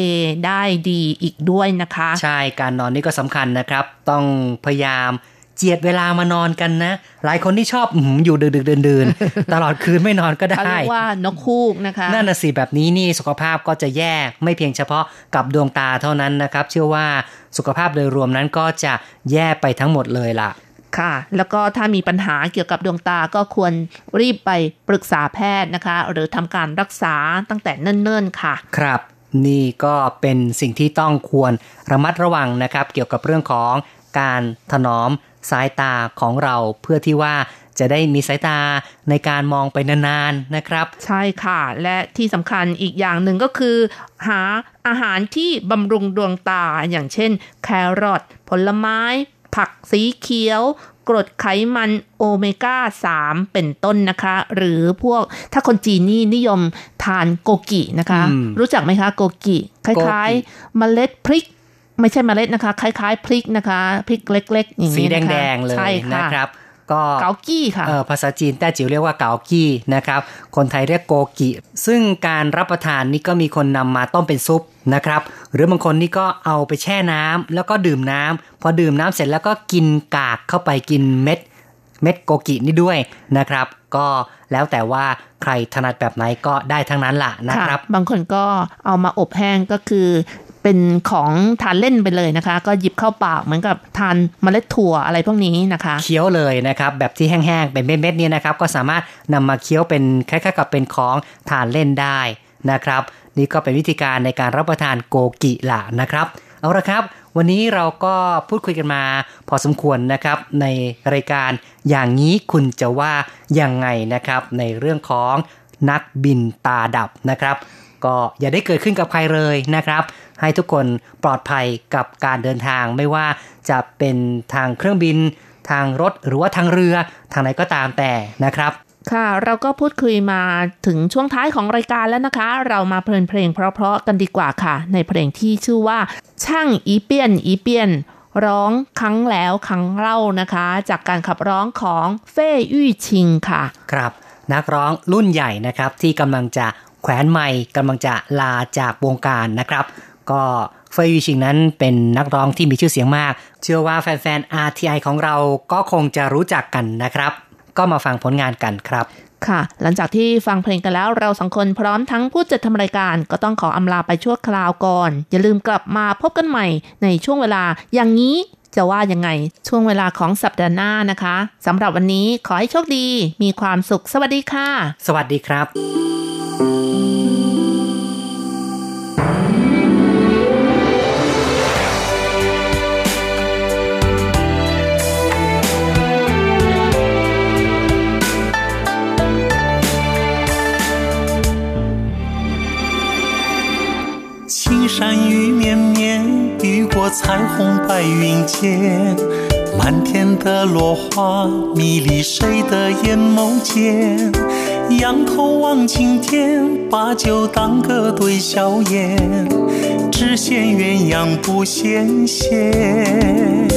ได้ดีอีกด้วยนะคะใช่การนอนนี่ก็สำคัญนะครับต้องพยายามเจียดเวลามานอนกันนะหลายคนที่ชอบอยู่ดึกๆเดินๆตลอดคืนไม่นอนก็ได้เรียกว่านกฮูกนะคะนั่นน่ะสิแบบนี้นี่สุขภาพก็จะแย่ไม่เพียงเฉพาะกับดวงตาเท่านั้นนะครับเชื่อว่าสุขภาพโดยรวมนั้นก็จะแย่ไปทั้งหมดเลยล่ะค่ะแล้วก็ถ้ามีปัญหาเกี่ยวกับดวงตาก็ควรรีบไปปรึกษาแพทย์นะคะหรือทำการรักษาตั้งแต่เนิ่นๆค่ะครับนี่ก็เป็นสิ่งที่ต้องควรระมัดระวังนะครับเกี่ยวกับเรื่องของการถนอมสายตาของเราเพื่อที่ว่าจะได้มีสายตาในการมองไปนานๆนะครับใช่ค่ะและที่สำคัญอีกอย่างหนึ่งก็คือหาอาหารที่บำรุงดวงตาอย่างเช่นแครอทผลไม้ผักสีเขียวกรดไขมันโอเมก้า3เป็นต้นนะคะหรือพวกถ้าคนจีนนี่นิยมทานโกกินะคะรู้จักไหมคะโกกิคล้ายๆเมล็ดพริกไม่ใช่เมล็ดนะคะคล้ายๆพริกนะคะพริกเล็กๆอย่างนี้นะคะสีแดงๆเลยนะครับก็เกากี้ค่ะภาษาจีนแต้จิ๋วเรียกว่าเกากี้นะครับคนไทยเรียกโกกิซึ่งการรับประทานนี่ก็มีคนนำมาต้มเป็นซุปนะครับหรือบางคนนี่ก็เอาไปแช่น้ำแล้วก็ดื่มน้ำพอดื่มน้ำเสร็จแล้วก็กินกากเข้าไปกินเม็ดโกกินี่ด้วยนะครับก็แล้วแต่ว่าใครถนัดแบบไหนก็ได้ทั้งนั้นล่ะนะครับบางคนก็เอามาอบแห้งก็คือเป็นของทานเล่นไปเลยนะคะก็หยิบเข้าปากเหมือนกับทานเมล็ดถั่วอะไรพวกนี้นะคะเคี้ยวเลยนะครับแบบที่แห้งๆเป็นเม็ดๆเนี่ยนะครับก็สามารถนำมาเคี้ยวเป็นคล้ายๆกับเป็นของทานเล่นได้นะครับนี่ก็เป็นวิธีการในการรับประทานโกกิล่ะนะครับเอาละครับวันนี้เราก็พูดคุยกันมาพอสมควรนะครับในรายการอย่างนี้คุณจะว่ายังไงนะครับในเรื่องของนักบินตาดับนะครับก็อย่าได้เกิดขึ้นกับใครเลยนะครับให้ทุกคนปลอดภัยกับการเดินทางไม่ว่าจะเป็นทางเครื่องบินทางรถหรือว่าทางเรือทางไหนก็ตามแต่นะครับค่ะเราก็พูดคุยมาถึงช่วงท้ายของรายการแล้วนะคะเรามาเพลินเพลงเพราะๆกันดีกว่าค่ะในเพลงที่ชื่อว่าช่างอีเปียนอีเปียนร้องครั้งแล้วครั้งเล่านะคะจากการขับร้องของเฟ่ยู่ชิงค่ะครับนักร้องรุ่นใหญ่นะครับที่กำลังจะแขวนไมค์กำลังจะลาจากวงการนะครับก็เฟยยูชิงนั้นเป็นนักร้องที่มีชื่อเสียงมากเชื่อว่าแฟนๆ RTI ของเราก็คงจะรู้จักกันนะครับก็มาฟังผลงานกันครับค่ะหลังจากที่ฟังเพลงกันแล้วเราสองคนพร้อมทั้งผู้จัดทำรายการก็ต้องขออำลาไปชั่วคราวก่อนอย่าลืมกลับมาพบกันใหม่ในช่วงเวลาอย่างนี้จะว่ายังไงช่วงเวลาของสัปดาห์หน้านะคะสำหรับวันนี้ขอให้โชคดีมีความสุขสวัสดีค่ะสวัสดีครับ山雨绵绵雨过彩虹白云间满天的落花迷离谁的眼眸间仰头望青天把酒当歌对笑颜只羡鸳鸯不羡仙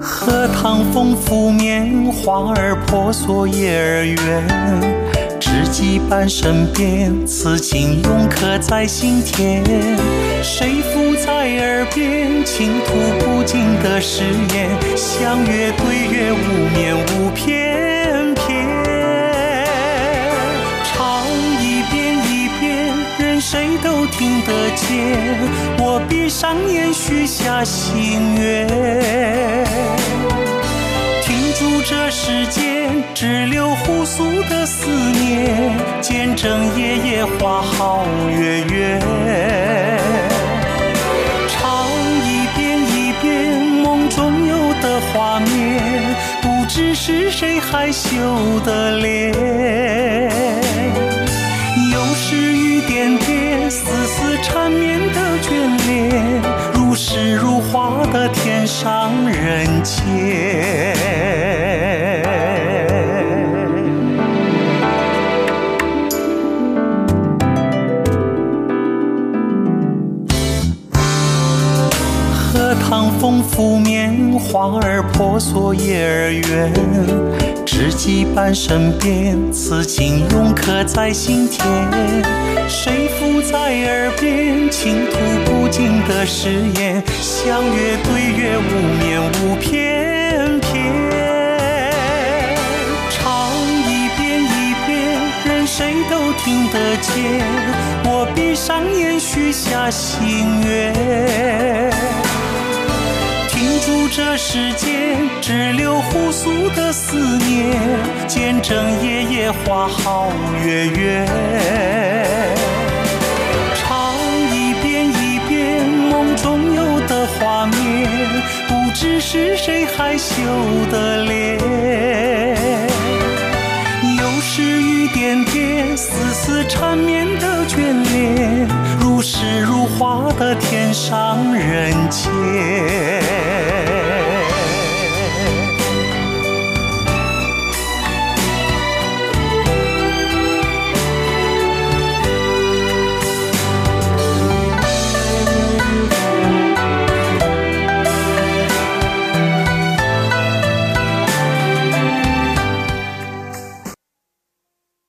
荷塘风拂面花儿婆娑叶儿圆知己伴身边此情永刻在心田谁附在耳边倾吐不尽的誓言相约对月无眠无偏偏唱一遍一遍任谁都听得见我闭上眼许下心愿住这世间只留互诉的思念见证夜夜花好月圆唱一遍一遍梦中有的画面不知是谁害羞的脸又是雨点点荷塘丰富棉花儿婆娑叶儿圆，知己伴身边，此情永刻在心田。谁附在耳边，倾吐不尽的誓言，相约对月无眠无偏偏。唱一遍一遍，任谁都听得见，我闭上眼许下心愿。住这世间，只留互诉的思念，见证夜夜花好月圆。唱一遍一遍梦中有的画面，不知是谁害羞的脸。又是雨点点，丝丝缠绵的眷恋，如诗如画的天上人间。